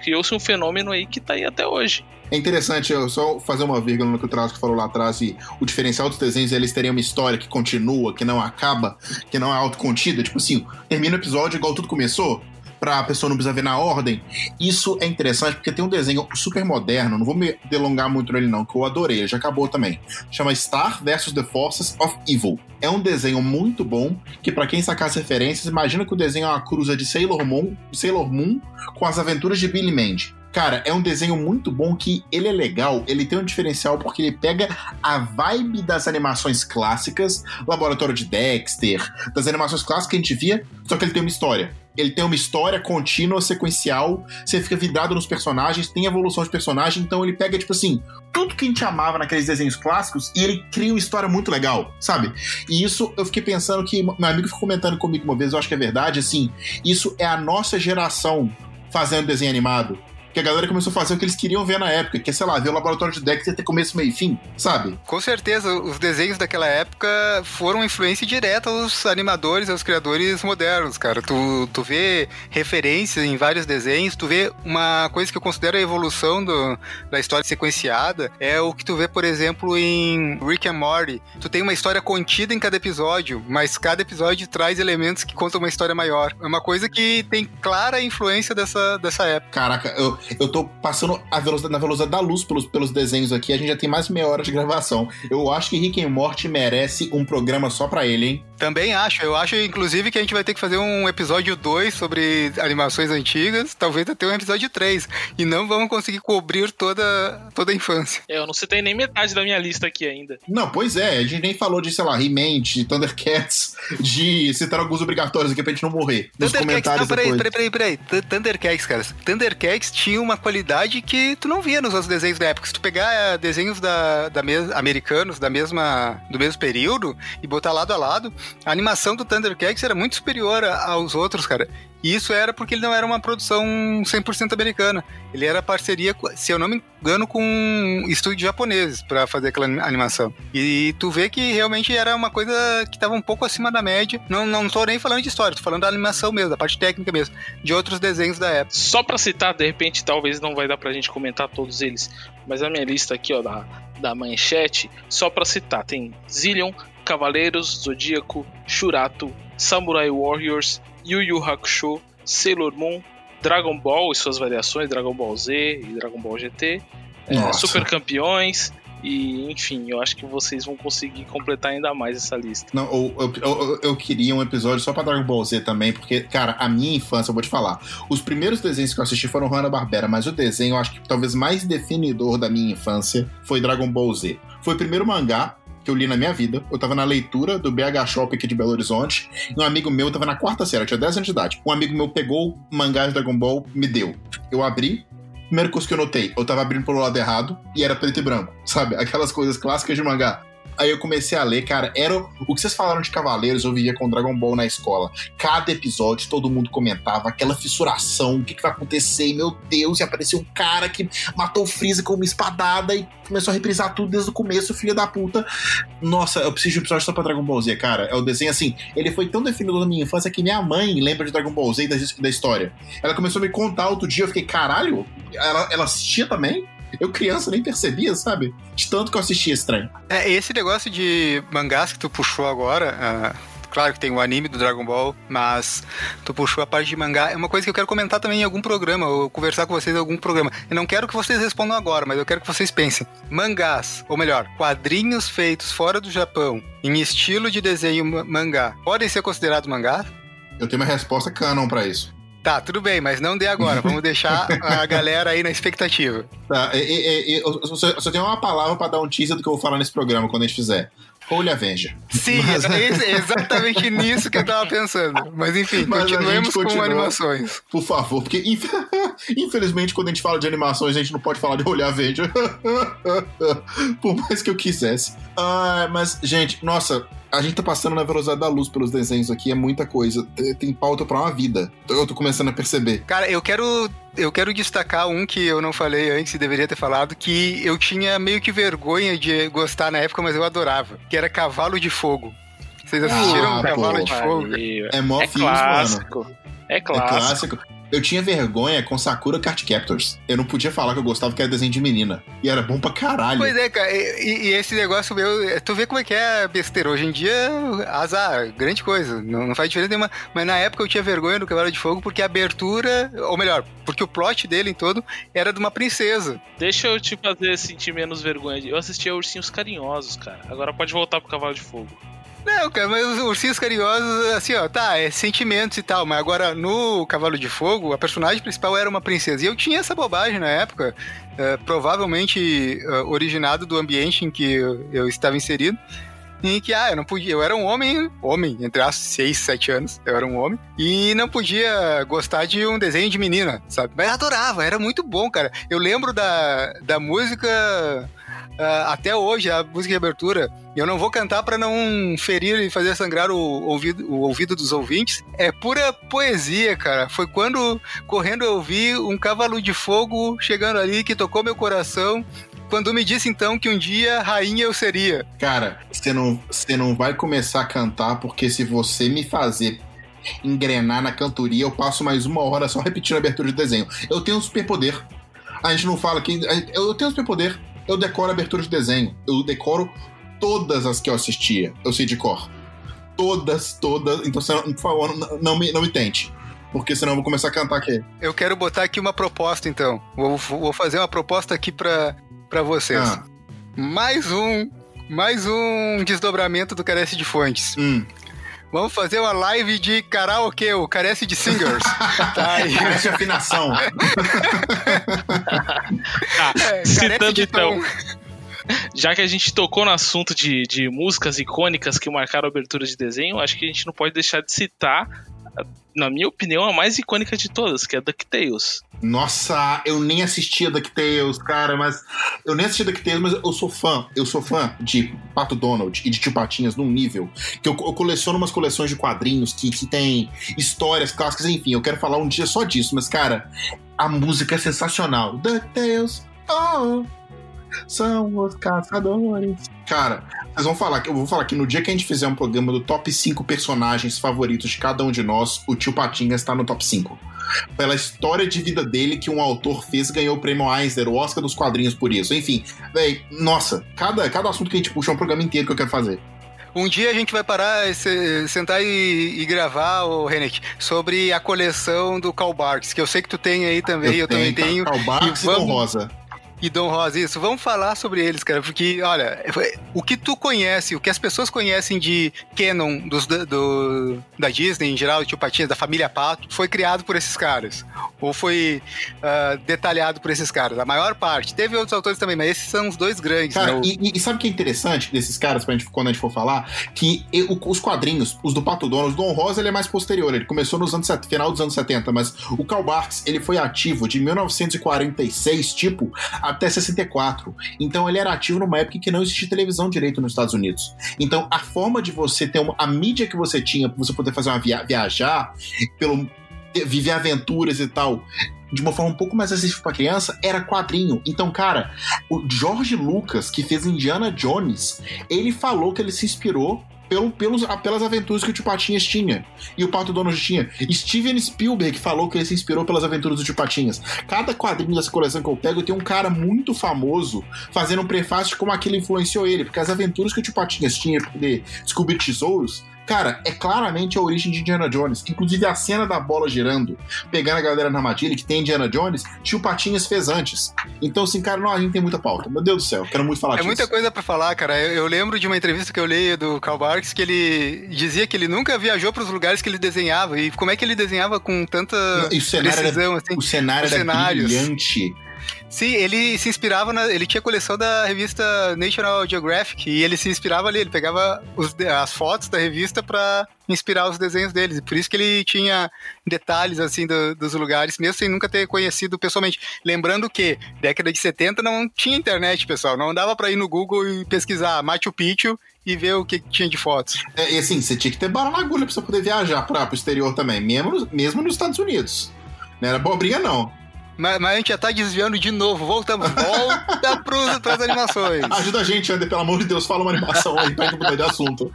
criou-se um fenômeno aí que tá aí até hoje. É interessante, eu só fazer uma vírgula no que o Trasco falou lá atrás, e o diferencial dos desenhos é eles terem uma história que continua, que não acaba, que não é autocontida, tipo assim, termina o episódio igual tudo começou, pra pessoa não precisar ver na ordem. Isso é interessante porque tem um desenho super moderno, não vou me delongar muito nele não, que eu adorei, já acabou também. Chama Star versus The Forces of Evil. É um desenho muito bom, que pra quem sacar as referências, imagina que o desenho é uma cruza de Sailor Moon, Sailor Moon com as aventuras de Billy Mandy. Cara, é um desenho muito bom, que ele é legal, ele tem um diferencial porque ele pega a vibe das animações clássicas, Laboratório de Dexter, das animações clássicas que a gente via, só que ele tem uma história. Ele tem uma história contínua, sequencial, você fica vidrado nos personagens, tem evolução de personagem, então ele pega, tipo assim, tudo que a gente amava naqueles desenhos clássicos e ele cria uma história muito legal, sabe? E isso, eu fiquei pensando que, meu amigo ficou comentando comigo uma vez, eu acho que é verdade, assim, isso é a nossa geração fazendo desenho animado. Que a galera começou a fazer o que eles queriam ver na época, que é, sei lá, ver o Laboratório de Dexter ter começo, meio e fim, sabe? Com certeza, os desenhos daquela época foram influência direta aos animadores, aos criadores modernos, cara. Tu, tu vê referências em vários desenhos, tu vê uma coisa que eu considero a evolução do, da história sequenciada, é o que tu vê, por exemplo, em Rick and Morty. Tu tem uma história contida em cada episódio, mas cada episódio traz elementos que contam uma história maior. É uma coisa que tem clara influência dessa, dessa época. Caraca, eu Eu tô passando a velocidade, na velocidade da luz pelos, pelos desenhos aqui. A gente já tem mais meia hora de gravação. Eu acho que Rick and Morty merece um programa só pra ele, hein? Também acho. Eu acho, inclusive, que a gente vai ter que fazer um episódio dois sobre animações antigas. Talvez até um episódio três. E não vamos conseguir cobrir toda, toda a infância. É, eu não citei nem metade da minha lista aqui ainda. Não, pois é. A gente nem falou de, sei lá, He-Man, de Thundercats, de citar alguns obrigatórios aqui pra gente não morrer. Nos comentários depois. Não, peraí, peraí, peraí, peraí. Thundercats, cara. Thundercats tinha uma qualidade que tu não via nos outros desenhos da época. Se tu pegar desenhos da, da mes, americanos da mesma, do mesmo período e botar lado a lado, a animação do Thundercats era muito superior aos outros, cara. E isso era porque ele não era uma produção cem por cento americana. Ele era parceria, se eu não me engano, com estúdios japoneses pra fazer aquela animação. E tu vê que realmente era uma coisa que tava um pouco acima da média. Não, não tô nem falando de história, tô falando da animação mesmo, da parte técnica mesmo, de outros desenhos da época. Só pra citar, de repente, talvez não vai dar pra gente comentar todos eles, mas a minha lista aqui, ó, da, da manchete, só pra citar, tem Zillion, Cavaleiros do Zodíaco, Shurato, Samurai Warriors, Yu Yu Hakusho, Sailor Moon, Dragon Ball e suas variações, Dragon Ball Z e Dragon Ball G T, é, Super Campeões, e enfim, eu acho que vocês vão conseguir completar ainda mais essa lista. Não, eu, eu, eu, eu queria um episódio só pra Dragon Ball Z também, porque, cara, a minha infância, eu vou te falar, os primeiros desenhos que eu assisti foram Hanna-Barbera, mas o desenho, eu acho que talvez mais definidor da minha infância foi Dragon Ball Z. Foi o primeiro mangá que eu li na minha vida. Eu tava na leitura do B H Shop aqui de Belo Horizonte, e um amigo meu, eu tava na quarta série, eu tinha dez anos de idade, um amigo meu pegou o mangá de Dragon Ball, me deu. Eu abri, primeira coisa que eu notei, eu tava abrindo pelo lado errado, e era preto e branco, sabe? Aquelas coisas clássicas de mangá. Aí eu comecei a ler, cara, era o que vocês falaram de Cavaleiros, eu vivia com Dragon Ball na escola. Cada episódio, todo mundo comentava, aquela fissuração, o que, que vai acontecer, e, meu Deus, e apareceu um cara que matou o Freeza com uma espadada e começou a reprisar tudo desde o começo, filha da puta. Nossa, eu preciso de um episódio só pra Dragon Ball Z, cara. É o desenho, assim, ele foi tão definidor na minha infância que minha mãe lembra de Dragon Ball Z e da, da história. Ela começou a me contar outro dia, eu fiquei, caralho, ela, ela assistia também? Eu, criança, nem percebia, sabe? De tanto que eu assistia estranho. É, esse negócio de mangás que tu puxou agora... Uh, claro que tem o anime do Dragon Ball, mas tu puxou a parte de mangá. É uma coisa que eu quero comentar também em algum programa, ou conversar com vocês em algum programa. Eu não quero que vocês respondam agora, mas eu quero que vocês pensem. Mangás, ou melhor, quadrinhos feitos fora do Japão, em estilo de desenho mangá, podem ser considerados mangás? Eu tenho uma resposta canon pra isso. Tá, tudo bem, mas não dê agora. Vamos deixar a galera aí na expectativa. Tá, e, e, e, eu só, só tenho uma palavra pra dar um teaser do que eu vou falar nesse programa quando a gente fizer. Holy Avenger. Sim, mas... é exatamente nisso que eu tava pensando. Mas enfim, mas continuemos com animações. Por favor, porque infelizmente quando a gente fala de animações, a gente não pode falar de Holy Avenger. Por mais que eu quisesse. Ah, mas, gente, nossa... A gente tá passando na velocidade da luz pelos desenhos aqui, é muita coisa. Tem pauta pra uma vida. Eu tô começando a perceber. Cara, eu quero... Eu quero destacar um que eu não falei antes e deveria ter falado, que eu tinha meio que vergonha de gostar na época, mas eu adorava, que era Cavalo de Fogo. Vocês assistiram ah, um Cavalo pô, de Fogo? Maria. É mó é filmes, clássico. Mano. É clássico. É clássico. Eu tinha vergonha com Sakura Card Captors. Eu não podia falar que eu gostava, que era desenho de menina. E era bom pra caralho. Pois é, cara. E, e esse negócio meu... Tu vê como é que é besteira. Hoje em dia, azar. Grande coisa. Não, não faz diferença nenhuma. Mas na época eu tinha vergonha do Cavalo de Fogo porque a abertura... Ou melhor, porque o plot dele em todo era de uma princesa. Deixa eu te fazer sentir menos vergonha. Eu assistia Ursinhos Carinhosos, cara. Agora pode voltar pro Cavalo de Fogo. Não, cara, mas os Ursinhos Carinhosos, assim, ó, tá, é sentimentos e tal, mas agora no Cavalo de Fogo, a personagem principal era uma princesa, e eu tinha essa bobagem na época, uh, provavelmente uh, originado do ambiente em que eu, eu estava inserido, em que, ah, eu não podia, eu era um homem, homem, entre as seis, sete anos, eu era um homem, e não podia gostar de um desenho de menina, sabe, mas eu adorava, era muito bom, cara, eu lembro da, da música... Uh, até hoje, a música de abertura, eu não vou cantar pra não ferir e fazer sangrar o ouvido, o ouvido dos ouvintes, é pura poesia, cara. Foi quando, correndo, eu vi um cavalo de fogo chegando ali que tocou meu coração, quando me disse, então, que um dia rainha eu seria. Cara, você não, você não vai começar a cantar, porque se você me fazer engrenar na cantoria, eu passo mais uma hora só repetindo a abertura de desenho. Eu tenho um superpoder. A gente não fala que... Eu tenho um superpoder. Eu decoro a abertura de desenho. Eu decoro todas as que eu assistia. Eu sei de cor. Todas, todas. Então, por favor, não, não, me, não me tente. Porque senão eu vou começar a cantar aqui. Eu quero botar aqui uma proposta, então. Vou, vou fazer uma proposta aqui pra, pra vocês. Ah. Mais um... Mais um desdobramento do Carece de Fontes. Hum. Vamos fazer uma live de karaokê, o Carece de Singers. Tá aí. Carece de afinação. Tá, é, citando então, já que a gente tocou no assunto de, de músicas icônicas que marcaram a abertura de desenho, acho que a gente não pode deixar de citar, na minha opinião, a mais icônica de todas, que é DuckTales. Nossa, eu nem assistia DuckTales, cara, mas... Eu nem assistia DuckTales, mas eu sou fã. Eu sou fã de Pato Donald e de Tio Patinhas num nível que eu, eu coleciono umas coleções de quadrinhos que, que tem histórias clássicas, enfim. Eu quero falar um dia só disso, mas, cara, a música é sensacional. DuckTales, oh, são os caçadores. Cara, vocês vão falar, eu vou falar que no dia que a gente fizer um programa do top cinco personagens favoritos de cada um de nós, o Tio Patinhas tá no top cinco. pela história de vida dele que um autor fez, ganhou o prêmio Eisner, o Oscar dos quadrinhos por isso. Enfim, véi, nossa, cada, cada assunto que a gente puxa é um programa inteiro que eu quero fazer. Um dia a gente vai parar, e sentar e, e gravar, oh, Renê, sobre a coleção do Karl Barks, que eu sei que tu tem aí também, eu, eu tenho, também tenho. Karl Barks e Dom Rosa. E Dom Rosa, isso. Vamos falar sobre eles, cara, porque, olha, o que tu conhece, o que as pessoas conhecem de canon dos, do, da Disney, em geral, do Tio Patinhas, da família Pato, foi criado por esses caras, ou foi uh, detalhado por esses caras, a maior parte. Teve outros autores também, mas esses são os dois grandes. Cara, né? e, e sabe o que é interessante desses caras, pra gente, quando a gente for falar? Que eu, os quadrinhos, os do Pato Donald, o Dom Rosa, ele é mais posterior, ele começou no final dos anos setenta, mas o Karl Barks, ele foi ativo de mil novecentos e quarenta e seis, tipo, a até sessenta e quatro, então ele era ativo numa época que não existia televisão direito nos Estados Unidos. Então a forma de você ter uma, a mídia que você tinha, pra você poder fazer uma via, viajar, pelo, viver aventuras e tal, de uma forma um pouco mais acessível pra criança, era quadrinho. Então, cara, o George Lucas, que fez Indiana Jones, ele falou que ele se inspirou Pelo, pelos, pelas aventuras que o Tio Patinhas tinha e o Pato Donald tinha. Steven Spielberg falou que ele se inspirou pelas aventuras do Tio Patinhas. Cada quadrinho dessa coleção que eu pego, tem um cara muito famoso fazendo um prefácio de como aquilo influenciou ele, porque as aventuras que o Tio Patinhas tinha pra poder descobrir tesouros, cara, é claramente a origem de Indiana Jones. Inclusive a cena da bola girando, pegando a galera na armadilha, que tem Indiana Jones, Tio Patinhas fez antes. Então assim, cara, não, a gente tem muita pauta. Meu Deus do céu, quero muito falar é disso. É muita coisa pra falar, cara. Eu, eu lembro de uma entrevista que eu li do Karl Barks, que ele dizia que ele nunca viajou pros lugares que ele desenhava. E como é que ele desenhava com tanta e o cenário precisão, era, assim. O cenário era cenários. Brilhante. Sim, ele se inspirava, na, ele tinha coleção da revista National Geographic e ele se inspirava ali, ele pegava os, as fotos da revista para inspirar os desenhos deles, e por isso que ele tinha detalhes assim do, dos lugares, mesmo sem nunca ter conhecido pessoalmente. Lembrando que, década de setenta, não tinha internet, pessoal, não dava para ir no Google e pesquisar Machu Picchu e ver o que tinha de fotos. É, e assim, você tinha que ter bala na agulha para você poder viajar para o exterior também, mesmo, mesmo nos Estados Unidos. Não era bobrinha, não. Mas, mas a gente já tá desviando de novo. Voltamos, volta pros, pras animações. Ajuda a gente, Ander, pelo amor de Deus. Fala uma animação aí pra gente mudar de assunto.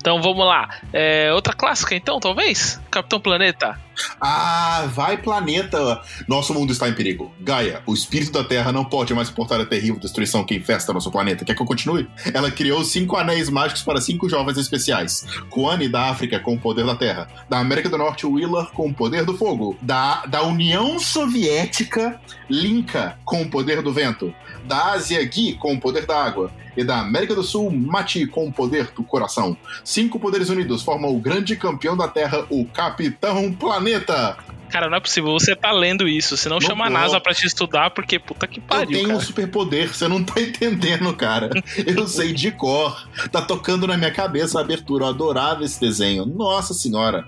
Então vamos lá, é, outra clássica então, talvez? Capitão Planeta. Ah, vai planeta. Nosso mundo está em perigo. Gaia, o espírito da Terra, não pode mais suportar a terrível destruição que infesta nosso planeta. Quer que eu continue? Ela criou cinco anéis mágicos para cinco jovens especiais. Kuani, da África, com o poder da Terra. Da América do Norte, Wheeler, com o poder do fogo. Da, da União Soviética, Linka, com o poder do vento. Da Ásia, Gui, com o poder da água. E da América do Sul, Mati, com o poder do coração. Cinco poderes unidos formam o grande campeão da Terra, o Capitão Planeta. Cara, não é possível, você tá lendo isso. Senão não chama a NASA pra te estudar, porque puta que pariu, eu tenho, cara, um superpoder, você não tá entendendo, cara. Eu sei de cor. Tá tocando na minha cabeça a abertura, eu adorava esse desenho. Nossa senhora.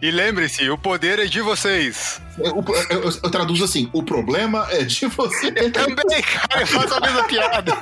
E lembre-se, o poder é de vocês. Eu, eu, eu, eu traduzo assim, o problema é de vocês. Eu também, cara, eu faço a mesma piada.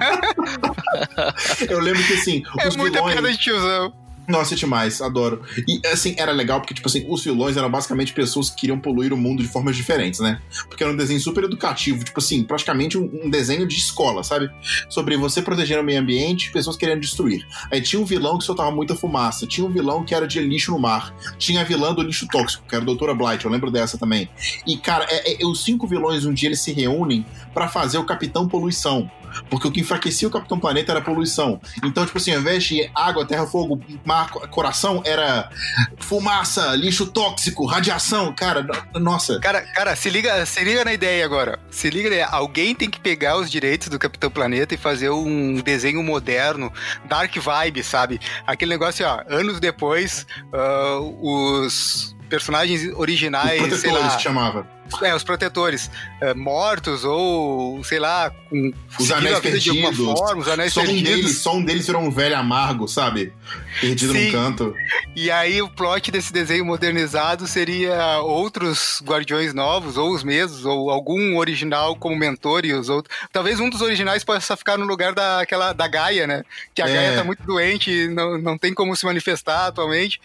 Eu lembro que assim, é os muita vilões... piada de tiozão. Nossa, é demais, adoro. E assim, era legal porque, tipo assim, os vilões eram basicamente pessoas que queriam poluir o mundo de formas diferentes, né? Porque era um desenho super educativo, tipo assim, praticamente um, um desenho de escola, sabe? Sobre você proteger o meio ambiente, pessoas querendo destruir. Aí tinha um vilão que soltava muita fumaça, tinha um vilão que era de lixo no mar, tinha a vilã do lixo tóxico, que era a doutora Blight, eu lembro dessa também. E, cara, é, é, os cinco vilões um dia eles se reúnem pra fazer o Capitão Poluição. Porque o que enfraquecia o Capitão Planeta era a poluição. Então, tipo assim, ao invés de água, terra, fogo, mar, coração, era fumaça, lixo tóxico, radiação, cara, nossa. Cara, cara, se liga, se liga na ideia agora. Se liga na ideia. Alguém tem que pegar os direitos do Capitão Planeta e fazer um desenho moderno, dark vibe, sabe? Aquele negócio, ó, anos depois, uh, os personagens originais, os sei lá, que chamava. É, os protetores é, mortos ou, sei lá, com os anéis perdidos de alguma forma, os anéis só perdidos. Um deles, só um deles virou um velho amargo, sabe? Perdido Sim. num canto. E aí o plot desse desenho modernizado seria outros guardiões novos, ou os mesmos, ou algum original como mentor e os outros. Talvez um dos originais possa ficar no lugar daquela, da Gaia, né? Que a é. Gaia tá muito doente e não, não tem como se manifestar atualmente.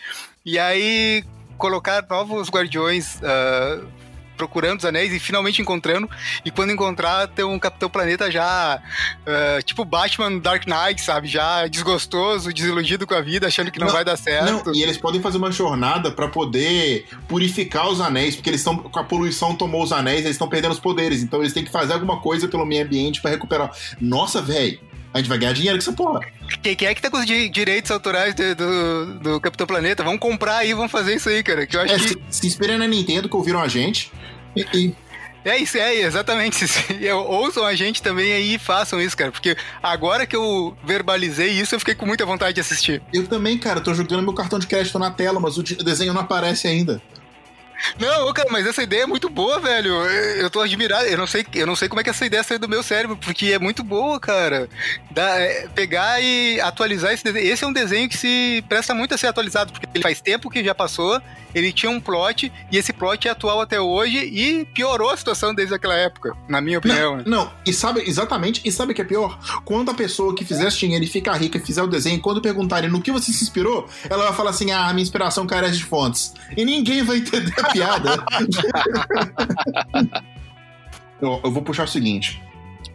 E aí colocar novos guardiões... Uh, procurando os anéis e finalmente encontrando. E quando encontrar, tem um Capitão Planeta já, uh, tipo Batman Dark Knight, sabe? Já desgostoso, desiludido com a vida, achando que não, não vai dar certo. Não. E eles podem fazer uma jornada pra poder purificar os anéis, porque eles estão com a poluição tomou os anéis, eles estão perdendo os poderes. Então eles têm que fazer alguma coisa pelo meio ambiente pra recuperar. Nossa, velho, a gente vai ganhar dinheiro com essa porra. Quem é que tá com os direitos autorais do, do, do Capitão Planeta? Vamos comprar aí, vamos fazer isso aí, cara. Que eu acho é, que... Se, se inspirem na Nintendo, que ouviram a gente. E, e... É isso, é exatamente isso. Ouçam a gente também aí e façam isso, cara. Porque agora que eu verbalizei isso, eu fiquei com muita vontade de assistir. Eu também, cara. Tô jogando meu cartão de crédito na tela, mas o desenho não aparece ainda. Não, cara, mas essa ideia é muito boa, velho. Eu tô admirado. Eu não sei, eu não sei como é que essa ideia saiu do meu cérebro, porque é muito boa, cara. Dá, é, pegar e atualizar esse desenho. Esse é um desenho que se presta muito a ser atualizado, porque ele faz tempo que já passou, ele tinha um plot, e esse plot é atual até hoje, e piorou a situação desde aquela época, na minha opinião. Não, né? não. E sabe, exatamente, e sabe o que é pior? Quando a pessoa que fizer esse dinheiro e ficar rica e fizer o desenho, quando perguntarem no que você se inspirou, ela vai falar assim, ah, minha inspiração carece de fontes. E ninguém vai entender a piada. eu, eu vou puxar o seguinte,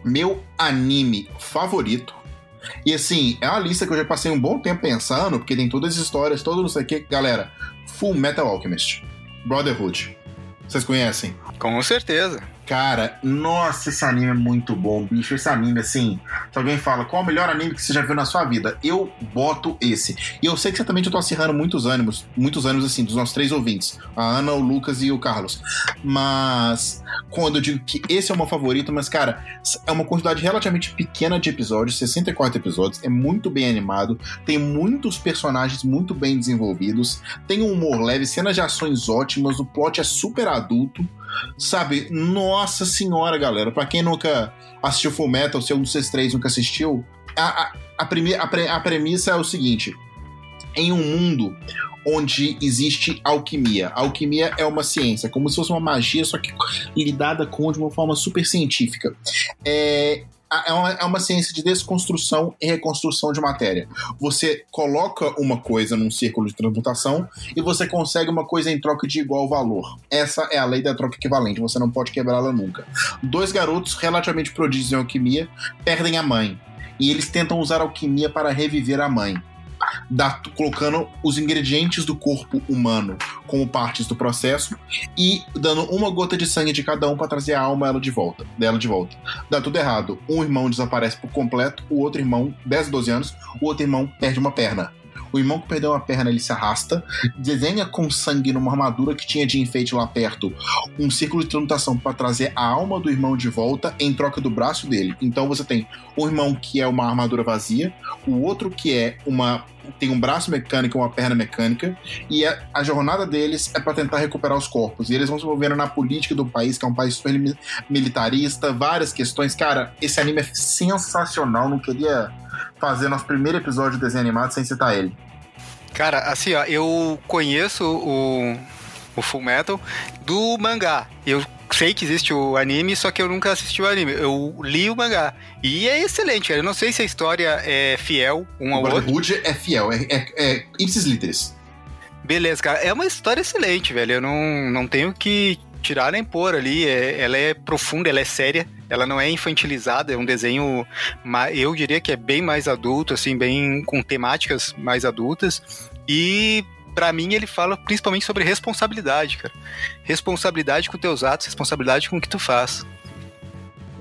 meu anime favorito, e assim, é uma lista que eu já passei um bom tempo pensando, porque tem todas as histórias, todo não sei o que, galera, Full Metal Alchemist, Brotherhood, vocês conhecem? Com certeza. Cara, nossa, esse anime é muito bom, bicho, esse anime, assim, se alguém fala qual é o melhor anime que você já viu na sua vida, eu boto esse. E eu sei que certamente eu tô acirrando muitos ânimos, muitos ânimos, assim, dos nossos três ouvintes, a Ana, o Lucas e o Carlos, mas quando eu digo que esse é o meu favorito, mas, cara, é uma quantidade relativamente pequena de episódios, sessenta e quatro episódios, é muito bem animado, tem muitos personagens muito bem desenvolvidos, tem um humor leve, cenas de ações ótimas, o plot é super adulto, sabe? Nossa senhora, galera, pra quem nunca assistiu Full Metal, se algum de vocês três nunca assistiu, a, a, a, premi- a, pre- a premissa é o seguinte: em um mundo onde existe alquimia, a alquimia é uma ciência, como se fosse uma magia, só que lidada com de uma forma super científica, é... É uma, é uma ciência de desconstrução e reconstrução de matéria. Você coloca uma coisa num círculo de transmutação e você consegue uma coisa em troca de igual valor. Essa é a lei da troca equivalente, você não pode quebrá-la nunca. Dois garotos relativamente prodígios em alquimia perdem a mãe e eles tentam usar a alquimia para reviver a mãe, da, colocando os ingredientes do corpo humano como partes do processo e dando uma gota de sangue de cada um para trazer a alma dela de volta, dela de volta. Dá tudo errado. Um irmão desaparece por completo, o outro irmão, dez, doze anos, o outro irmão perde uma perna. O irmão que perdeu uma perna, ele se arrasta, desenha com sangue numa armadura que tinha de enfeite lá perto um círculo de transmutação para trazer a alma do irmão de volta em troca do braço dele. Então você tem o irmão que é uma armadura vazia, o outro que é uma tem um braço mecânico e uma perna mecânica, e a, a jornada deles é para tentar recuperar os corpos, e eles vão se envolvendo na política do país, que é um país super militarista, várias questões. Cara, esse anime é sensacional, não queria fazer nosso primeiro episódio de desenho animado sem citar ele. Cara, assim, ó, eu conheço o, o Full Metal do mangá, eu sei que existe o anime, só que eu nunca assisti o anime, eu li o mangá e é excelente, cara, eu não sei se a história é fiel um ao outro. O Brotherhood é fiel, é, é, é ipsis literis. Beleza, cara, é uma história excelente, velho, eu não, não tenho que tirar nem pôr ali, é, ela é profunda, ela é séria, ela não é infantilizada, é um desenho, eu diria que é bem mais adulto, assim, bem com temáticas mais adultas, e pra mim ele fala principalmente sobre responsabilidade, cara, responsabilidade com teus atos, responsabilidade com o que tu faz.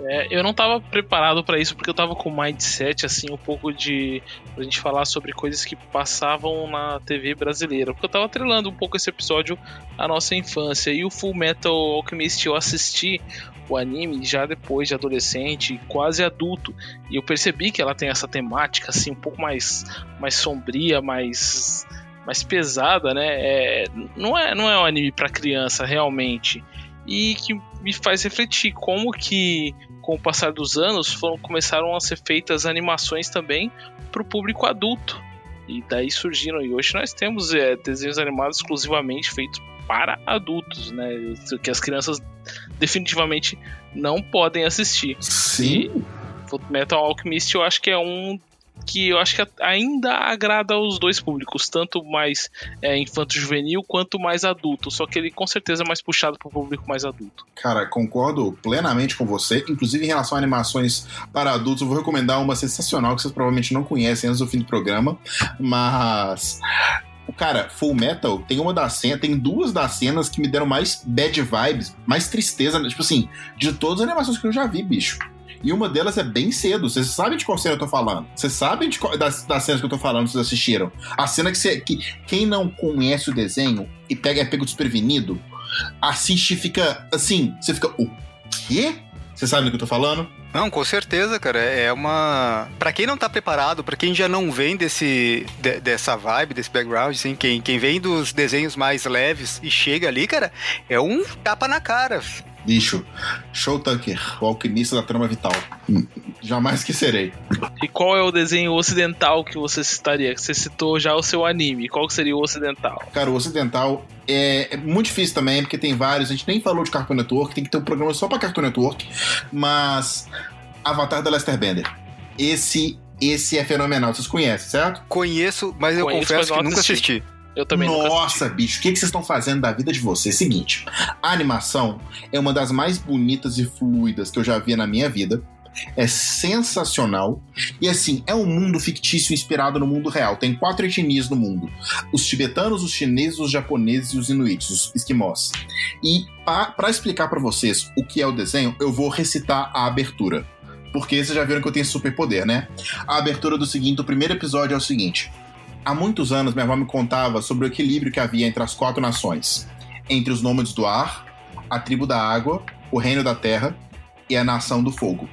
É, eu não tava preparado pra isso, porque eu tava com mindset, assim, um pouco de... pra gente falar sobre coisas que passavam na T V brasileira, porque eu tava atrelando um pouco esse episódio à nossa infância, e o Full Metal Alchemist eu assisti o anime já depois de adolescente, quase adulto, e eu percebi que ela tem essa temática, assim, um pouco mais, mais sombria, mais, mais pesada, né? É, não é, não é um anime pra criança, realmente. E que me faz refletir como que, com o passar dos anos, foram, começaram a ser feitas animações também para o público adulto. E daí surgiram, e hoje nós temos é, desenhos animados exclusivamente feitos para adultos, né? Que as crianças definitivamente não podem assistir. Sim. E Fullmetal Alchemist eu acho que é um que eu acho que ainda agrada aos dois públicos, tanto mais é, infanto-juvenil quanto mais adulto, só que ele com certeza é mais puxado para o público mais adulto. Cara, concordo plenamente com você, inclusive em relação a animações para adultos, eu vou recomendar uma sensacional que vocês provavelmente não conhecem antes do fim do programa, mas... Cara, Full Metal tem uma das cenas, tem duas das cenas que me deram mais bad vibes, mais tristeza, tipo assim, de todas as animações que eu já vi, bicho. E uma delas é bem cedo. Vocês sabem de qual cena eu tô falando. Vocês sabem de qual, das, das cenas que eu tô falando, vocês assistiram. A cena que, você, que quem não conhece o desenho e pega, é pego desprevenido, assiste e fica assim, você fica, o quê? Vocês sabem do que eu tô falando? Não, com certeza, cara, é uma... Pra quem não tá preparado, pra quem já não vem desse, de, dessa vibe, desse background, assim, quem, quem vem dos desenhos mais leves e chega ali, cara, é um tapa na cara. Bicho, Show Tucker, o alquimista da trama vital. Jamais esquecerei. E qual é o desenho ocidental que você citaria? Você citou já o seu anime. Qual que seria o ocidental? Cara, o ocidental é, é muito difícil também, porque tem vários. A gente nem falou de Cartoon Network. Tem que ter um programa só pra Cartoon Network. Mas Avatar da Lester Bender. Esse, esse é fenomenal. Vocês conhecem, certo? Conheço, mas eu Conheço, confesso mas eu que nunca assisti. assisti. Eu também Nossa, bicho, o que, que vocês estão fazendo da vida de vocês? Seguinte, a animação é uma das mais bonitas e fluidas que eu já vi na minha vida. É sensacional. E assim, é um mundo fictício inspirado no mundo real. Tem quatro etnias no mundo: os tibetanos, os chineses, os japoneses e os inuits, os esquimós. E para explicar para vocês o que é o desenho, eu vou recitar a abertura, porque vocês já viram que eu tenho superpoder, né? A abertura do seguinte, o primeiro episódio é o seguinte: há muitos anos, minha avó me contava sobre o equilíbrio que havia entre as quatro nações, entre os nômades do ar, a tribo da água, o reino da terra e a nação do fogo.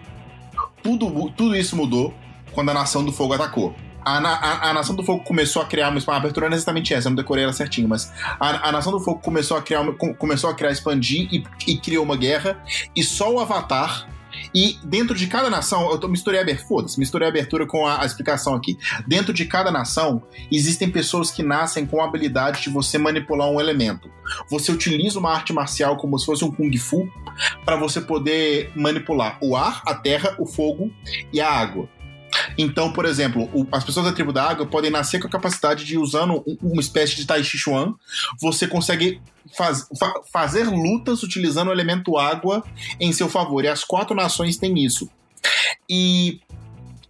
Tudo, tudo isso mudou quando a nação do fogo atacou. A, na, a, a nação do fogo começou a criar... Uma abertura não é exatamente essa, eu não decorei ela certinho, mas... A, a nação do fogo começou a criar, começou a criar expandir e, e criou uma guerra, e só o Avatar... E dentro de cada nação, eu tô, misturei, a abertura, foda-se, misturei a abertura com a, a explicação aqui. Dentro de cada nação, existem pessoas que nascem com a habilidade de você manipular um elemento. Você utiliza uma arte marcial como se fosse um Kung Fu para você poder manipular o ar, a terra, o fogo e a água. Então, por exemplo, o, as pessoas da tribo da água podem nascer com a capacidade de, usando um, uma espécie de Tai Chi Chuan, você consegue faz, fa, fazer lutas utilizando o elemento água em seu favor. E as quatro nações têm isso. E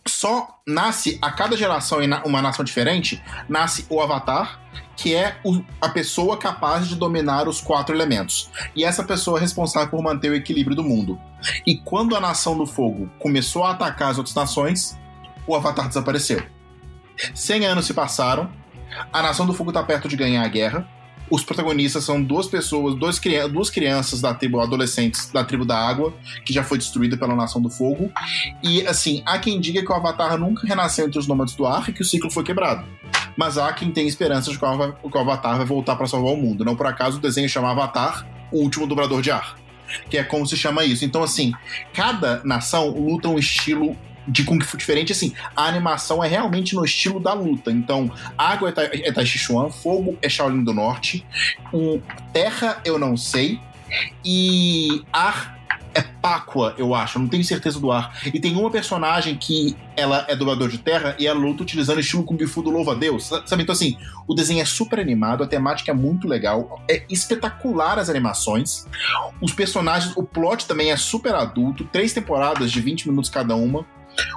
só nasce, a cada geração em uma nação diferente, nasce o Avatar, que é o, a pessoa capaz de dominar os quatro elementos. E essa pessoa é responsável por manter o equilíbrio do mundo. E quando a nação do fogo começou a atacar as outras nações, o Avatar desapareceu. Cem anos se passaram, a Nação do Fogo está perto de ganhar a guerra, os protagonistas são duas pessoas, dois, duas crianças da tribo, adolescentes da tribo da água, que já foi destruída pela Nação do Fogo, e assim, há quem diga que o Avatar nunca renasceu entre os nômades do ar e que o ciclo foi quebrado. Mas há quem tenha esperança de que o Avatar vai voltar para salvar o mundo. Não por acaso o desenho chama Avatar, o último dobrador de ar, que é como se chama isso. Então assim, cada nação luta um estilo de Kung Fu diferente, assim, a animação é realmente no estilo da luta. Então, água é, ta, é Tai Chi Chuan, fogo é Shaolin do Norte, o terra eu não sei, e ar é Páqua, eu acho, não tenho certeza do ar. E tem uma personagem que ela é dublador de terra e ela luta utilizando o estilo Kung Fu do Louva-a-Deus, sabe? Então assim, o desenho é super animado, a temática é muito legal, é espetacular as animações, os personagens, o plot também é super adulto, três temporadas de vinte minutos cada uma.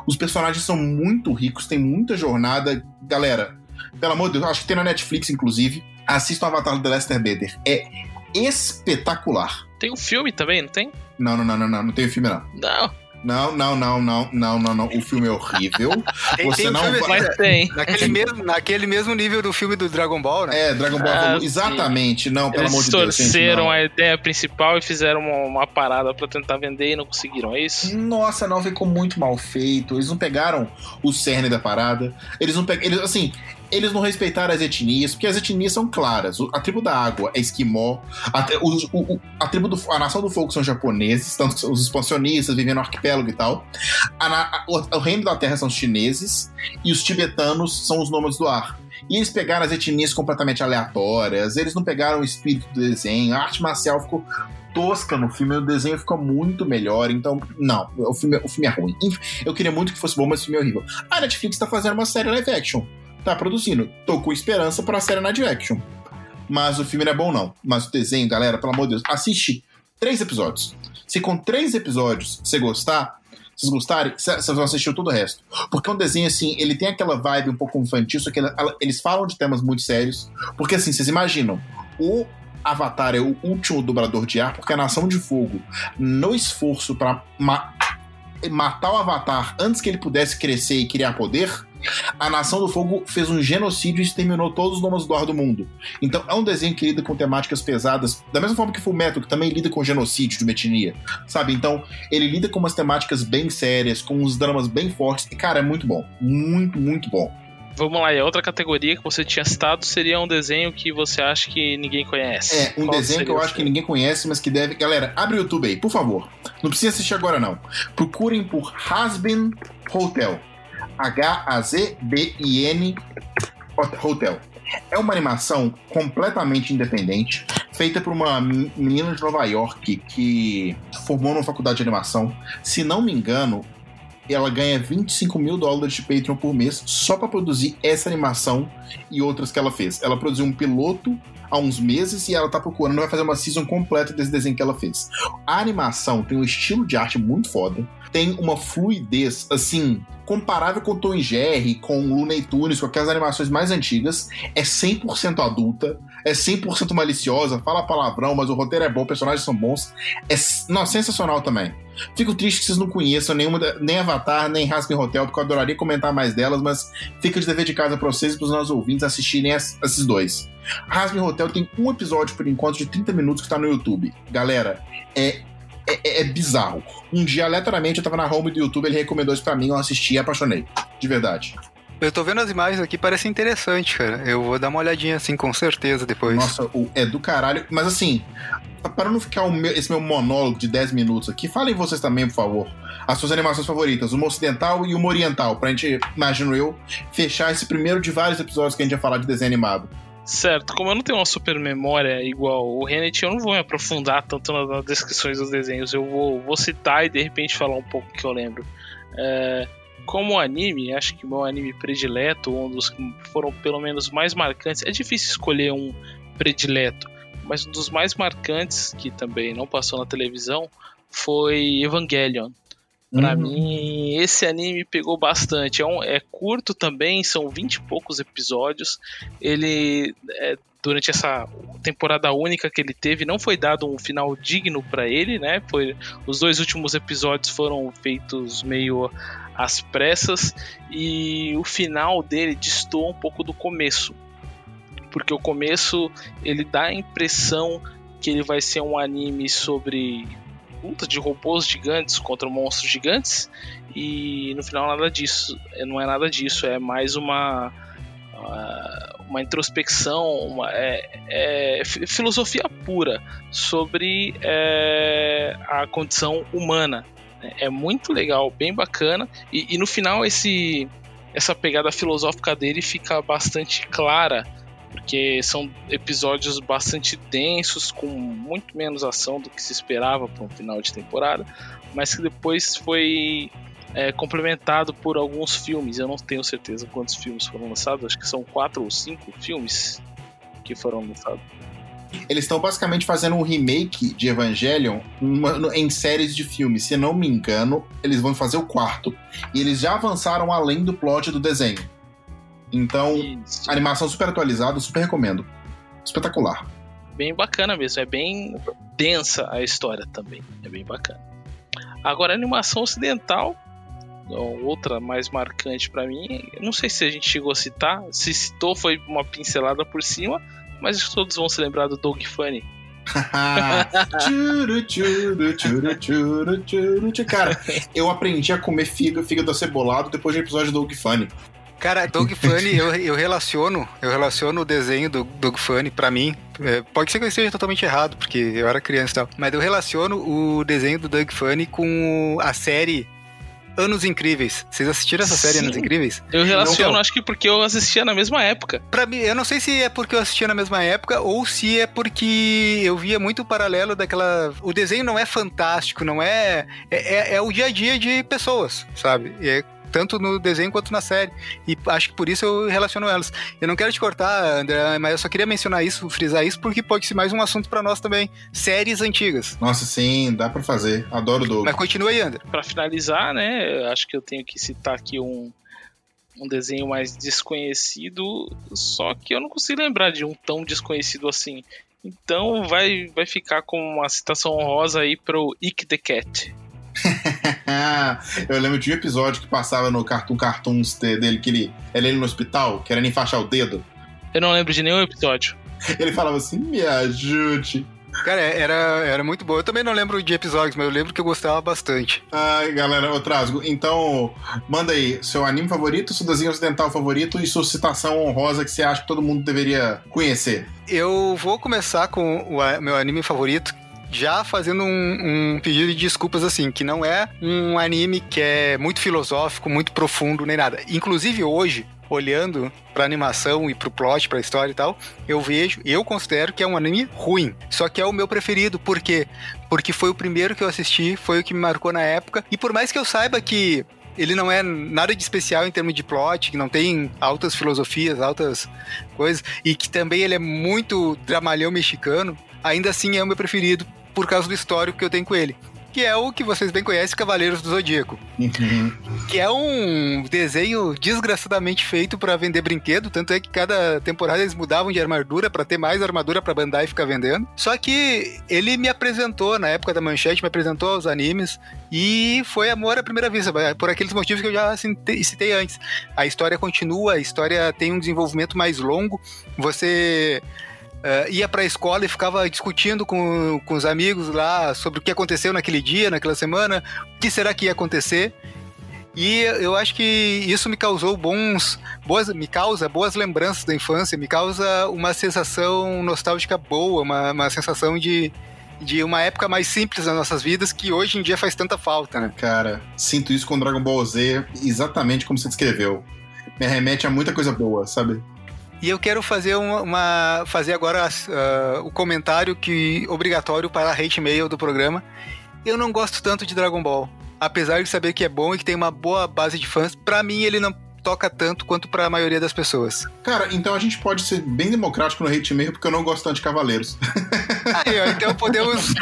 Os personagens são muito ricos, tem muita jornada. Galera, pelo amor de Deus, acho que tem na Netflix, inclusive. Assistam o Avatar do Lester Bender. É espetacular. Tem um filme também, não tem? Não, não, não, não, não, não tem filme, não. Não. Não, não, não, não, não, não, não. O filme é horrível. Tem, Você tem não filme, vai... mas tem. Naquele mesmo, naquele mesmo nível do filme do Dragon Ball, né? É, Dragon Ball. Ah, exatamente. Não, pelo Eles amor de Deus. Eles torceram a ideia principal e fizeram uma, uma parada pra tentar vender e não conseguiram, é isso? Nossa, não, ficou muito mal feito. Eles não pegaram o cerne da parada. Eles não pegaram... Eles, assim... Eles não respeitaram as etnias, porque as etnias são claras. A tribo da água é esquimó, a, o, o, a, tribo do, a nação do fogo são japoneses, tanto os expansionistas vivendo no arquipélago e tal. A, a, o reino da terra são os chineses e os tibetanos são os nômades do ar. E eles pegaram as etnias completamente aleatórias, eles não pegaram o espírito do desenho, a arte marcial ficou tosca no filme, o desenho ficou muito melhor, então, não, o filme, o filme é ruim. Eu queria muito que fosse bom, mas o filme é horrível. A Netflix tá fazendo uma série live action, tá produzindo, tô com esperança pra série live action, mas o filme não é bom não, mas o desenho, galera, pelo amor de Deus, assiste três episódios. Se com três episódios você gostar, vocês gostarem, vocês vão assistir todo o resto. Porque é um desenho, assim, ele tem aquela vibe um pouco infantil, só que ele, eles falam de temas muito sérios. Porque, assim, vocês imaginam, o Avatar é o último dobrador de ar, porque a Nação de Fogo, no esforço pra ma- matar o Avatar antes que ele pudesse crescer e criar poder, a Nação do Fogo fez um genocídio e exterminou todos os nomes do ar do mundo. Então é um desenho que lida com temáticas pesadas, da mesma forma que Fullmetal, que também lida com genocídio de uma etnia, sabe? Então ele lida com umas temáticas bem sérias, com uns dramas bem fortes, e cara, é muito bom, muito, muito bom. Vamos lá, e a outra categoria que você tinha citado seria um desenho que você acha que ninguém conhece. É, um Qual desenho que eu acho que ninguém conhece, mas que deve... Galera, abre o YouTube aí, por favor. Não precisa assistir agora, não. Procurem por Hazbin Hotel. H A Z B I N Hotel. É uma animação completamente independente, feita por uma menina de Nova York que formou numa faculdade de animação. Se não me engano, ela ganha vinte e cinco mil dólares de Patreon por mês só para produzir essa animação e outras que ela fez. Ela produziu um piloto há uns meses e ela tá procurando, vai fazer uma season completa desse desenho que ela fez. A animação tem um estilo de arte muito foda, tem uma fluidez, assim, comparável com Tom e Jerry, com Looney Tunes, com aquelas animações mais antigas. É cem por cento adulta, é cem por cento maliciosa, fala palavrão, mas o roteiro é bom, os personagens são bons. É, não, sensacional também. Fico triste que vocês não conheçam nenhuma, nem Avatar, nem Hazbin Hotel, porque eu adoraria comentar mais delas, mas fica de dever de casa pra vocês e pros nossos ouvintes assistirem as, esses dois. Hazbin Hotel tem um episódio, por enquanto, de trinta minutos que tá no YouTube. Galera, é... É, é, é bizarro. Um dia, aleatoriamente, eu tava na home do YouTube, ele recomendou isso pra mim, eu assisti e apaixonei. De verdade. Eu tô vendo as imagens aqui, parece interessante, cara. Eu vou dar uma olhadinha, assim, com certeza, depois. Nossa, é do caralho. Mas, assim, para não ficar o meu, esse meu monólogo de dez minutos aqui, falem vocês também, por favor, as suas animações favoritas, uma ocidental e uma oriental, pra gente, imagino eu, fechar esse primeiro de vários episódios que a gente ia falar de desenho animado. Certo, como eu não tenho uma super memória igual o Renet, eu não vou me aprofundar tanto nas descrições dos desenhos. Eu vou, vou citar e de repente falar um pouco que eu lembro. É, como anime, acho que o meu anime predileto, um dos que foram pelo menos mais marcantes, é difícil escolher um predileto, mas um dos mais marcantes, que também não passou na televisão, foi Evangelion. Pra uhum. mim, esse anime pegou bastante. É, um, é curto também, são vinte e poucos episódios. Ele, é, durante essa temporada única que ele teve, não foi dado um final digno pra ele, né? Foi, os dois últimos episódios foram feitos meio às pressas. E o final dele destoa um pouco do começo. Porque o começo, ele dá a impressão que ele vai ser um anime sobre... luta de robôs gigantes contra monstros gigantes, e no final nada disso, não é nada disso, é mais uma uma introspecção, uma, é, é filosofia pura sobre é, a condição humana. É muito legal, bem bacana, e, e no final esse, essa pegada filosófica dele fica bastante clara, porque são episódios bastante densos, com muito menos ação do que se esperava para um final de temporada, mas que depois foi é, complementado por alguns filmes. Eu não tenho certeza quantos filmes foram lançados, acho que são quatro ou cinco filmes que foram lançados. Eles estão basicamente fazendo um remake de Evangelion uma, em séries de filmes. Se não me engano, eles vão fazer o quarto, e eles já avançaram além do plot do desenho. Então, animação super atualizada, super recomendo. Espetacular. Bem bacana mesmo, é bem densa a história também. É bem bacana. Agora, animação ocidental, outra mais marcante pra mim. Não sei se a gente chegou a citar. Se citou, foi uma pincelada por cima, mas todos vão se lembrar do Dog Funny. tchuru, tchuru, tchuru, tchuru, tchuru, tchuru. Cara, eu aprendi a comer fígado, fígado acebolado depois de um episódio do Dog Funny. Cara, Dog Funny, eu, eu relaciono eu relaciono o desenho do Dog Funny pra mim, é, pode ser que eu esteja totalmente errado, porque eu era criança e tal, mas eu relaciono o desenho do Dog Funny com a série Anos Incríveis. Vocês assistiram essa série, Anos Incríveis? Eu relaciono, não, acho que porque eu assistia na mesma época. Pra mim, eu não sei se é porque eu assistia na mesma época ou se é porque eu via muito o paralelo daquela... O desenho não é fantástico, não é... É, é, é o dia a dia de pessoas, sabe? É... tanto no desenho quanto na série. E acho que por isso eu relaciono elas. Eu não quero te cortar, André, mas eu só queria mencionar isso, frisar isso, porque pode ser mais um assunto pra nós também. Séries antigas. Nossa, sim, dá pra fazer. Adoro o Douglas. Mas continua aí, André. Pra finalizar, né, eu acho que eu tenho que citar aqui um, um desenho mais desconhecido, só que eu não consigo lembrar de um tão desconhecido assim. Então vai, vai ficar com uma citação honrosa aí pro Ick the Cat. Eu lembro de um episódio que passava no Cartoon Cartoons dele, que ele era ele no hospital, querendo enfaixar o dedo. Eu não lembro de nenhum episódio. Ele falava assim, me ajude. Cara, era, era muito bom. Eu também não lembro de episódios, mas eu lembro que eu gostava bastante. Ai, galera, eu trago. Então, manda aí seu anime favorito, seu desenho ocidental favorito e sua citação honrosa que você acha que todo mundo deveria conhecer. Eu vou começar com o meu anime favorito, já fazendo um, um pedido de desculpas assim, que não é um anime que é muito filosófico, muito profundo, nem nada. Inclusive hoje, olhando pra animação e pro plot, pra história e tal, eu vejo, eu considero que é um anime ruim. Só que é o meu preferido, por quê? Porque foi o primeiro que eu assisti, foi o que me marcou na época, e por mais que eu saiba que ele não é nada de especial em termos de plot, que não tem altas filosofias, altas coisas, e que também ele é muito dramalhão mexicano, ainda assim é o meu preferido por causa do histórico que eu tenho com ele, que é o que vocês bem conhecem, Cavaleiros do Zodíaco. Uhum. Que é um desenho desgraçadamente feito pra vender brinquedo, tanto é que cada temporada eles mudavam de armadura pra ter mais armadura pra Bandai ficar vendendo. Só que ele me apresentou, na época da Manchete, me apresentou aos animes e foi amor à primeira vista, por aqueles motivos que eu já citei antes. A história continua, a história tem um desenvolvimento mais longo, você... Uh, ia pra escola e ficava discutindo com, com os amigos lá sobre o que aconteceu naquele dia, naquela semana, o que será que ia acontecer. E eu acho que isso me causou bons, boas, me causa boas lembranças da infância, me causa uma sensação nostálgica boa, uma, uma sensação de, de uma época mais simples nas nossas vidas, que hoje em dia faz tanta falta, né? Cara, sinto isso com Dragon Ball Z, exatamente como você descreveu. Me remete a muita coisa boa, sabe? E eu quero fazer, uma, uma, fazer agora uh, o comentário que, obrigatório para a hate mail do programa. Eu não gosto tanto de Dragon Ball. Apesar de saber que é bom e que tem uma boa base de fãs, pra mim ele não toca tanto quanto pra maioria das pessoas. Cara, então a gente pode ser bem democrático no hate mail, porque eu não gosto tanto de Cavaleiros. Aí, ó, então podemos...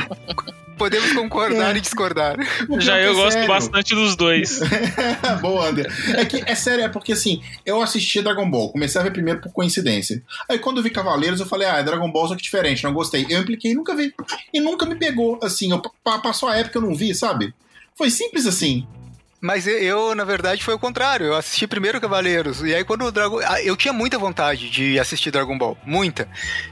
Podemos concordar é. e discordar. Já eu é gosto sério. bastante dos dois. Boa, Ander. É que é sério, é porque assim, eu assisti Dragon Ball, comecei a ver primeiro por coincidência. Aí quando eu vi Cavaleiros, eu falei, ah, é Dragon Ball, só que diferente, não gostei. Eu impliquei e nunca vi. E nunca me pegou, assim, eu, passou a época que eu não vi, sabe? Foi simples assim. Mas eu, na verdade, foi o contrário. Eu assisti primeiro Cavaleiros. E aí, quando o Dragon... Eu tinha muita vontade de assistir Dragon Ball. Muita.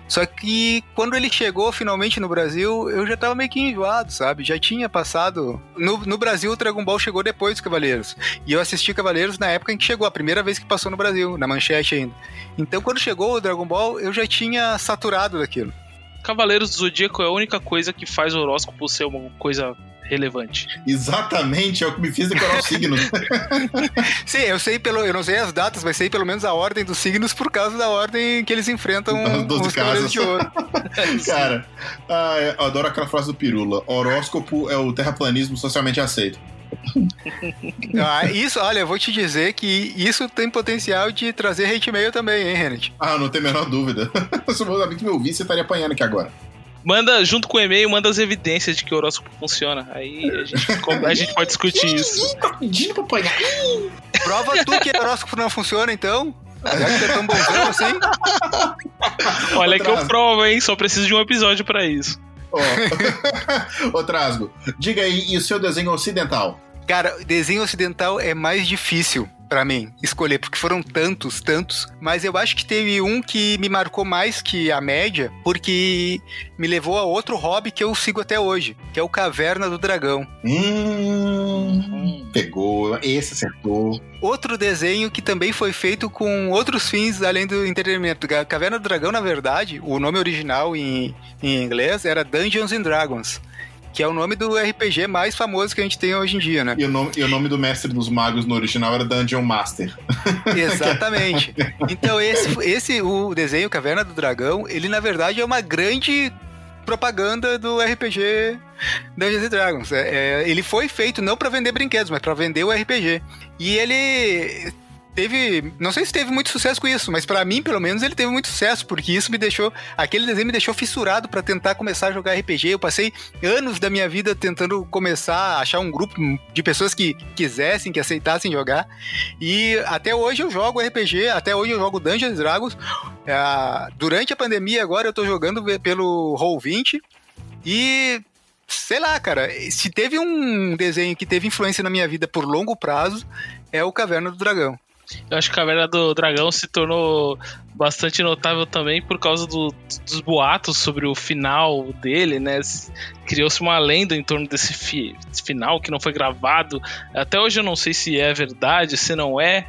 Só que, quando ele chegou, finalmente, no Brasil, eu já tava meio que enjoado, sabe? Já tinha passado... No, no Brasil, o Dragon Ball chegou depois dos Cavaleiros. E eu assisti Cavaleiros na época em que chegou. A primeira vez que passou no Brasil. Na Manchete ainda. Então, quando chegou o Dragon Ball, eu já tinha saturado daquilo. Cavaleiros do Zodíaco é a única coisa que faz o horóscopo ser uma coisa... relevante. Exatamente, é o que me fez decorar os signos. Sim, eu sei pelo, eu não sei as datas, mas sei pelo menos a ordem dos signos por causa da ordem que eles enfrentam os Cavaleiros de Ouro. Cara, ah, eu adoro aquela frase do Pirula, horóscopo é o terraplanismo socialmente aceito. Ah, isso, olha, eu vou te dizer que isso tem potencial de trazer hate mail também, hein, Renate? Ah, não tem a menor dúvida. Se o meu amigo me ouvisse, você estaria apanhando aqui agora. Manda, junto com o e-mail, manda as evidências de que o horóscopo funciona. Aí a gente, a gente pode discutir isso. Tá pedindo pra apanhar. Prova tu que o horóscopo não funciona, então. Já que você é tão bonzinho assim. Olha que eu provo, hein? Só preciso de um episódio pra isso. Ô, oh. Trasgo, diga aí, e o seu desenho ocidental? Cara, desenho ocidental é mais difícil pra mim escolher, porque foram tantos, tantos, mas eu acho que teve um que me marcou mais que a média, porque me levou a outro hobby que eu sigo até hoje, que é o Caverna do Dragão. Hum, pegou, esse acertou. Outro desenho que também foi feito com outros fins além do entretenimento. Caverna do Dragão, na verdade, o nome original em, em inglês era Dungeons and Dragons. que é o nome do R P G mais famoso que a gente tem hoje em dia, né? E o nome, e o nome do mestre dos magos no original era Dungeon Master. Exatamente. Então esse, esse o desenho Caverna do Dragão, ele na verdade é uma grande propaganda do R P G Dungeons and Dragons. É, é, ele foi feito não para vender brinquedos, mas para vender o R P G. E ele teve, não sei se teve muito sucesso com isso, mas pra mim, pelo menos, ele teve muito sucesso, porque isso me deixou, aquele desenho me deixou fissurado pra tentar começar a jogar R P G. Eu passei anos da minha vida tentando começar a achar um grupo de pessoas que quisessem, que aceitassem jogar, e até hoje eu jogo R P G, até hoje eu jogo Dungeons and Dragons. Durante a pandemia agora eu tô jogando pelo roll vinte e... sei lá, cara, se teve um desenho que teve influência na minha vida por longo prazo, é o Caverna do Dragão. Eu acho que a Caverna do Dragão se tornou bastante notável também por causa do, dos boatos sobre o final dele, né? Criou-se uma lenda em torno desse fi, final que não foi gravado. Até hoje eu não sei se é verdade, se não é,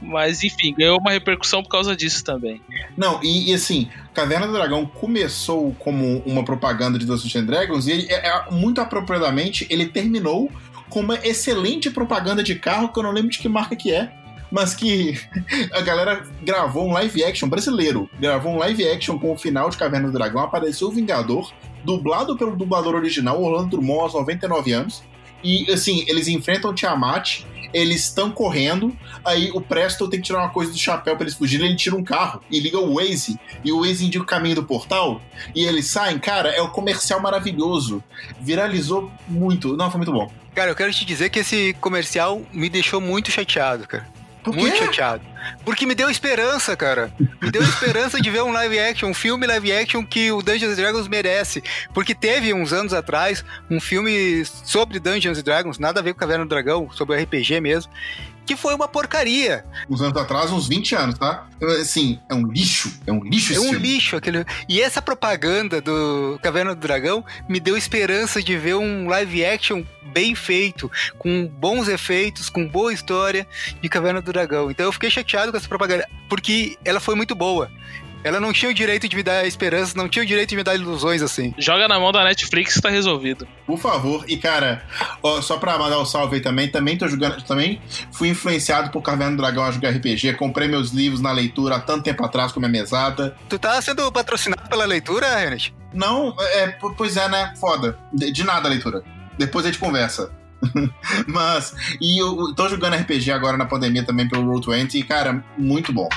mas enfim, ganhou uma repercussão por causa disso também. Não, e, e assim, Caverna do Dragão começou como uma propaganda de Dungeons and Dragons e ele, é, muito apropriadamente ele terminou com uma excelente propaganda de carro que eu não lembro de que marca que é, mas que a galera gravou um live action brasileiro, gravou um live action com o final de Caverna do Dragão, apareceu o Vingador, dublado pelo dublador original, Orlando Drummond, aos noventa e nove anos, e assim, eles enfrentam o Tiamat, eles estão correndo, aí o Presto tem que tirar uma coisa do chapéu pra eles fugirem, ele tira um carro e liga o Waze, e o Waze indica o caminho do portal, e eles saem, cara, é um comercial maravilhoso, viralizou muito, não, foi muito bom. Cara, eu quero te dizer que esse comercial me deixou muito chateado, cara. Muito chateado. Porque me deu esperança, cara. Me deu esperança de ver um live action, um filme live action que o Dungeons and Dragons merece. Porque teve, uns anos atrás, um filme sobre Dungeons and Dragons, nada a ver com Caverna do Dragão, sobre o R P G mesmo, que foi uma porcaria. Uns anos atrás, uns vinte anos, tá? Assim, é um lixo. É um lixo esse É um filme. lixo. Aquele... E essa propaganda do Caverna do Dragão me deu esperança de ver um live action bem feito, com bons efeitos, com boa história de Caverna do Dragão. Então eu fiquei chateado com essa propaganda, porque ela foi muito boa. Ela não tinha o direito de me dar esperanças, não tinha o direito de me dar ilusões assim. Joga na mão da Netflix, tá resolvido. Por favor. E cara, ó, só pra mandar um salve aí também, também tô jogando, também fui influenciado por Caverna do Dragão a jogar R P G, comprei meus livros na leitura há tanto tempo atrás com a minha mesada. Tu tá sendo patrocinado pela leitura, Renate? Não, é, pois é, né? Foda. De, de nada a leitura. Depois a gente conversa. Mas, e eu tô jogando R P G agora na pandemia também pelo Roll vinte e cara, muito bom.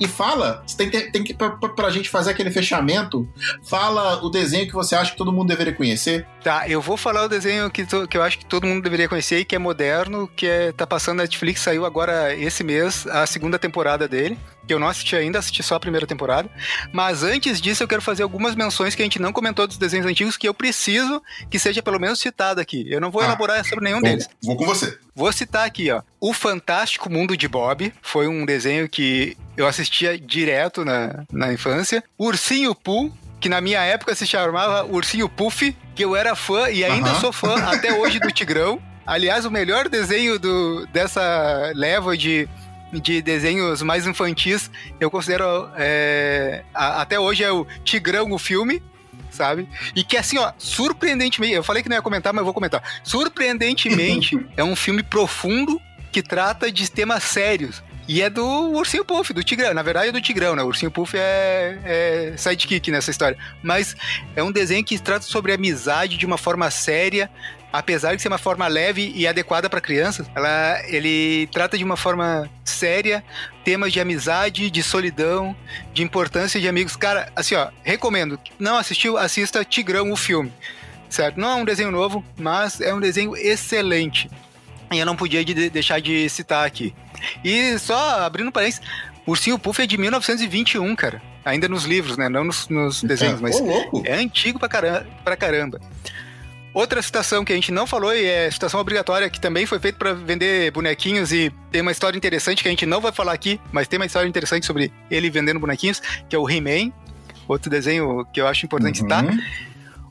E fala, você tem que, tem que pra, pra gente fazer aquele fechamento, fala o desenho que você acha que todo mundo deveria conhecer. Tá, eu vou falar o desenho que, to, que eu acho que todo mundo deveria conhecer e que é moderno, que é, tá passando na Netflix, saiu agora esse mês a segunda temporada dele, que eu não assisti ainda, assisti só a primeira temporada. Mas antes disso eu quero fazer algumas menções que a gente não comentou dos desenhos antigos, que eu preciso que seja pelo menos citado aqui. Eu não vou ah, elaborar sobre nenhum vou, deles. Vou com você. Vou citar aqui, ó. O Fantástico Mundo de Bob foi um desenho que eu assistia direto na, na infância. Ursinho Pooh, que na minha época se chamava Ursinho Puff, que eu era fã e ainda uh-huh. sou fã até hoje do Tigrão. Aliás, o melhor desenho do, dessa leva de... de desenhos mais infantis, eu considero é, a, até hoje é o Tigrão o filme, sabe? E que assim, ó, surpreendentemente, eu falei que não ia comentar, mas eu vou comentar. Surpreendentemente, é um filme profundo que trata de temas sérios. E é do Ursinho Puff, do Tigrão. Na verdade é do Tigrão, né? O Ursinho Puff é, é sidekick nessa história. Mas é um desenho que trata sobre amizade de uma forma séria, apesar de ser uma forma leve e adequada para crianças. Ela, ele trata de uma forma séria temas de amizade, de solidão, de importância de amigos. Cara, assim, ó, recomendo. Não assistiu? Assista Tigrão, o filme. Certo? Não é um desenho novo, mas é um desenho excelente. E eu não podia de deixar de citar aqui. E só abrindo parênteses, Ursinho Puff é de mil novecentos e vinte e um, cara. Ainda nos livros, né? Não nos, nos desenhos, é, mas louco. É antigo pra caramba, pra caramba. Outra citação que a gente não falou e é citação obrigatória, que também foi feita para vender bonequinhos e tem uma história interessante que a gente não vai falar aqui, mas tem uma história interessante sobre ele vendendo bonequinhos, que é o He-Man, outro desenho que eu acho importante uhum. citar.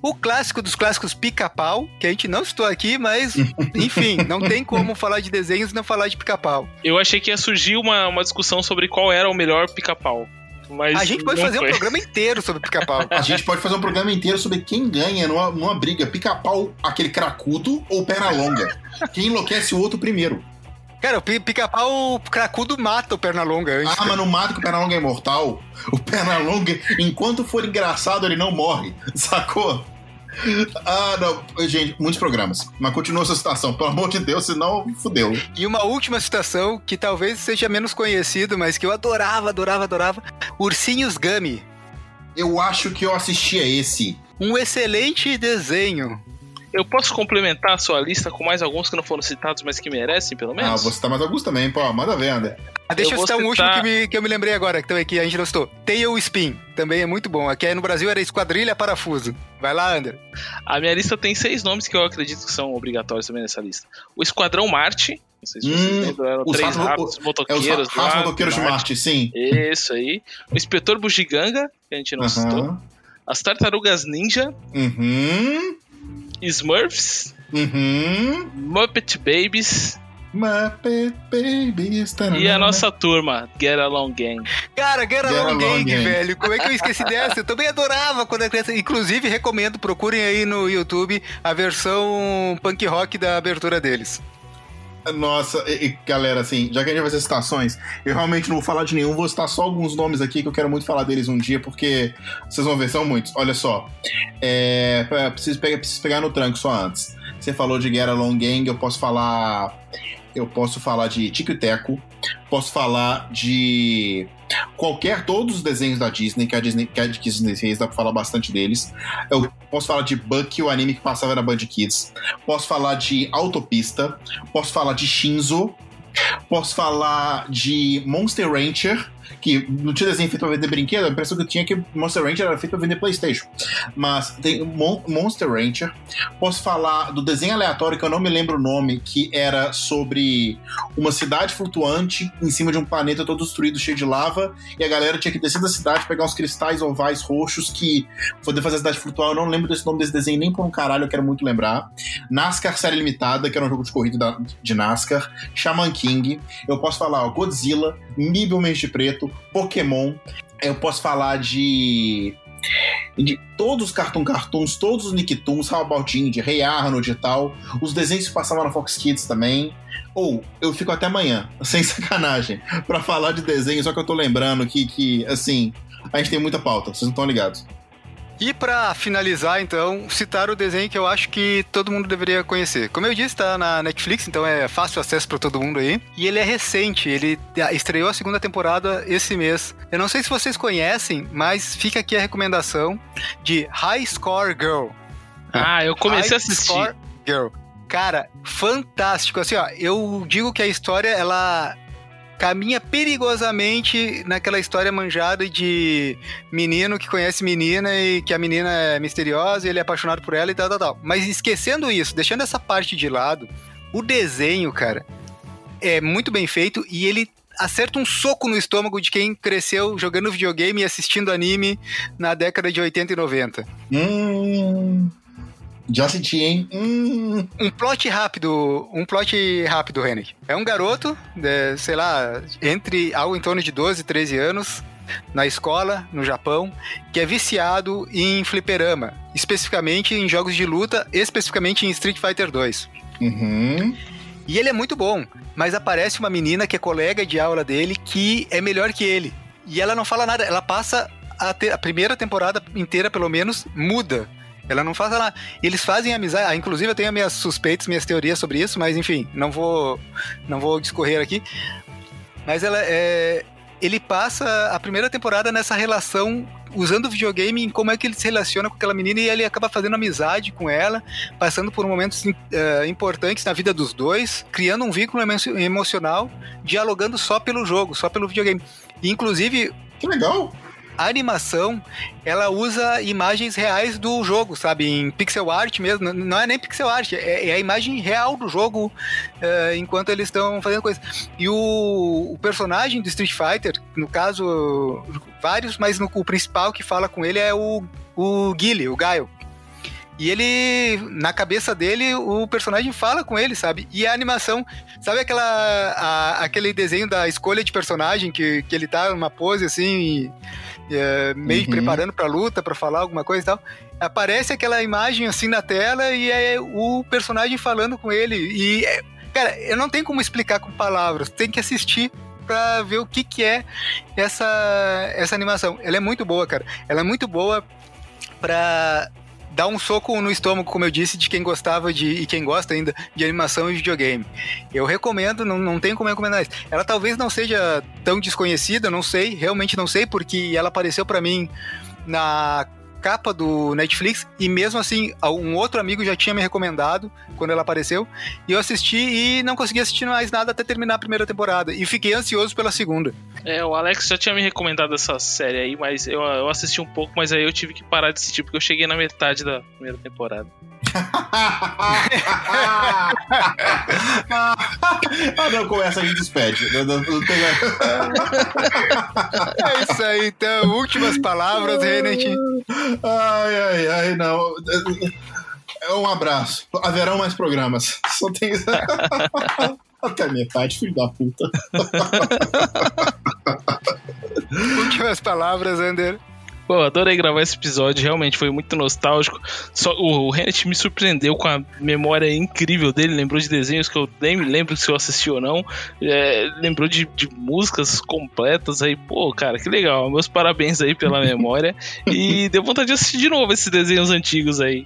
O clássico dos clássicos, Pica-Pau, que a gente não citou aqui, mas, enfim, não tem como falar de desenhos e não falar de Pica-Pau. Eu achei que ia surgir uma, uma discussão sobre qual era o melhor Pica-Pau. mas a gente pode fazer foi. um programa inteiro sobre pica-pau. A gente pode fazer um programa inteiro sobre quem ganha numa, numa briga. Pica-pau, aquele cracudo ou perna longa. Quem enlouquece o outro primeiro. Cara, o pica-pau, o cracudo mata o Pernalonga antes. Ah, mas não mata, que o Pernalonga é imortal. O Pernalonga, enquanto for engraçado, ele não morre. Sacou? Ah, não. Gente, muitos programas. Mas continua essa citação, pelo amor de Deus, senão fudeu. E uma última citação, que talvez seja menos conhecido, mas que eu adorava, adorava, adorava. Ursinhos Gummy. Eu acho que eu assistia esse. Um excelente desenho. Eu posso complementar a sua lista com mais alguns que não foram citados, mas que merecem, pelo menos? Ah, vou citar mais alguns também, pô. Manda ver, Ander. Ah, deixa eu, eu citar um citar... último que, me, que eu me lembrei agora, que também que a gente não citou. Tailspin, também é muito bom. Aqui no Brasil era Esquadrilha Parafuso. Vai lá, Ander. A minha lista tem seis nomes que eu acredito que são obrigatórios também nessa lista. O Esquadrão Marte. Não sei se vocês lembram, eram três ratos motoqueiros. É, os motoqueiros de Marte, sim. Isso aí. O Inspetor Bugiganga, que a gente não uhum. citou. As Tartarugas Ninja. Uhum... Smurfs, uhum. Muppet Babies, Muppet Babies tarana. E a nossa turma, Get Along Gang. Cara, Get, Get Along Gang, Gang, velho, como é que eu esqueci dessa? Eu também adorava quando era criança. Inclusive, recomendo, procurem aí no YouTube a versão punk rock da abertura deles. Nossa, e, e, galera, assim, já que a gente vai fazer citações, eu realmente não vou falar de nenhum, vou citar só alguns nomes aqui que eu quero muito falar deles um dia, porque vocês vão ver, são muitos. Olha só, é, preciso, pegar, preciso pegar no tranco só antes. Você falou de Get Along Gang, eu posso falar... Eu posso falar de Tico e Teco, posso falar de qualquer, todos os desenhos da Disney, que a Disney, que a Disney fez, dá pra falar bastante deles. Eu posso falar de Bucky, o anime que passava na Band Kids. Posso falar de Autopista, posso falar de Shinzo, posso falar de Monster Rancher, que não tinha desenho feito pra vender brinquedo, a impressão que eu tinha é que Monster Rancher era feito pra vender PlayStation. Mas tem Mon- Monster Rancher. Posso falar do desenho aleatório que eu não me lembro o nome, que era sobre uma cidade flutuante em cima de um planeta todo destruído, cheio de lava, e a galera tinha que descer da cidade, pegar uns cristais ovais roxos que poder fazer a cidade flutuar. Eu não lembro desse nome desse desenho nem por um caralho, eu quero muito lembrar. NASCAR Série Limitada, que era um jogo de corrida da, de NASCAR. Shaman King. Eu posso falar ó, Godzilla, Níbel Mente Preto, Pokémon. Eu posso falar de de todos os Cartoon Cartoons, todos os Nicktoons, How About Indy, Rei Arnold e tal, os desenhos que passavam na Fox Kids também. Ou eu fico até amanhã, sem sacanagem, pra falar de desenho, só que eu tô lembrando que, que assim, a gente tem muita pauta, vocês não estão ligados. E pra finalizar, então, citar o desenho que eu acho que todo mundo deveria conhecer. Como eu disse, tá na Netflix, então é fácil acesso pra todo mundo aí. E ele é recente, ele estreou a segunda temporada esse mês. Eu não sei se vocês conhecem, mas fica aqui a recomendação de High Score Girl. Ah, eu comecei High a assistir. Score Girl. Cara, fantástico. Assim, ó, eu digo que a história, ela... caminha perigosamente naquela história manjada de menino que conhece menina e que a menina é misteriosa e ele é apaixonado por ela e tal, tal, tal. Mas esquecendo isso, deixando essa parte de lado, o desenho, cara, é muito bem feito e ele acerta um soco no estômago de quem cresceu jogando videogame e assistindo anime na década de oitenta e noventa. Hum... Já senti, hein? Hum. Um plot rápido, um plot rápido, Henrique. É um garoto, é, sei lá, entre algo em torno de doze, treze anos, na escola, no Japão, que é viciado em fliperama, especificamente em jogos de luta, especificamente em Street Fighter dois. Uhum. E ele é muito bom, mas aparece uma menina que é colega de aula dele, que é melhor que ele. E ela não fala nada, ela passa a, ter, a primeira temporada inteira, pelo menos, muda. Ela não faz nada. Eles fazem amizade. Inclusive, eu tenho minhas suspeitas, minhas teorias sobre isso, mas enfim, não vou, não vou discorrer aqui. Mas ela, é... ele passa a primeira temporada nessa relação, usando o videogame em como é que ele se relaciona com aquela menina, e ele acaba fazendo amizade com ela, passando por momentos uh, importantes na vida dos dois, criando um vínculo emo- emocional, dialogando só pelo jogo, só pelo videogame. E, inclusive. Que legal! A animação, ela usa imagens reais do jogo, sabe? Em pixel art mesmo. Não é nem pixel art, é a imagem real do jogo uh, enquanto eles estão fazendo coisa. E o, o personagem do Street Fighter, no caso, vários, mas no, o principal que fala com ele é o, o Guile, o Gaio. E ele, na cabeça dele, o personagem fala com ele, sabe? E a animação, sabe aquela, a, aquele desenho da escolha de personagem, que, que ele tá numa pose assim, e, é, meio uhum. preparando pra luta, pra falar alguma coisa e tal? Aparece aquela imagem assim na tela e é o personagem falando com ele. E, é, cara, eu não tenho como explicar com palavras, tem que assistir pra ver o que que é essa, essa animação. Ela é muito boa, cara. Ela é muito boa pra... dá um soco no estômago, como eu disse, de quem gostava de, e quem gosta ainda de animação e videogame. Eu recomendo, não, não tem como recomendar isso. Ela talvez não seja tão desconhecida, não sei, realmente não sei, porque ela apareceu pra mim na capa do Netflix e mesmo assim, um outro amigo já tinha me recomendado quando ela apareceu e eu assisti e não consegui assistir mais nada até terminar a primeira temporada e fiquei ansioso pela segunda. É, o Alex já tinha me recomendado essa série aí, mas eu, eu assisti um pouco, mas aí eu tive que parar de assistir porque eu cheguei na metade da primeira temporada. Ah, não, com essa a gente despede. Não, não, não tem... É isso aí, então. Últimas palavras, Renate. Ai, ai, ai, não. É um abraço. Haverão mais programas. Só tem. Até metade, filho da puta. Últimas palavras, Ander. Pô, adorei gravar esse episódio, realmente foi muito nostálgico. Só, o o Renate me surpreendeu com a memória incrível dele, lembrou de desenhos que eu nem me lembro se eu assisti ou não, é, lembrou de, de músicas completas aí, pô, cara, que legal, meus parabéns aí pela memória, e deu vontade de assistir de novo esses desenhos antigos aí.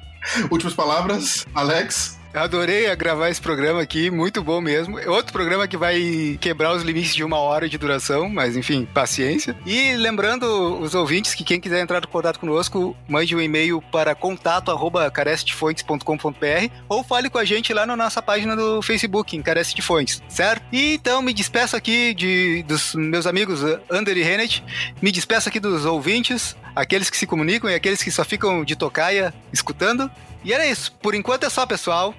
Últimas palavras, Alex? Adorei gravar esse programa aqui, muito bom mesmo. É outro programa que vai quebrar os limites de uma hora de duração, mas enfim, paciência. E lembrando os ouvintes que quem quiser entrar em contato conosco, mande um e-mail para contato arroba carece de fontes ponto com ponto br ou fale com a gente lá na nossa página do Facebook, em Carece de Fontes, certo? E então me despeço aqui de, dos meus amigos Ander e Renate, me despeço aqui dos ouvintes, aqueles que se comunicam e aqueles que só ficam de tocaia escutando. E era isso. Por enquanto é só, pessoal.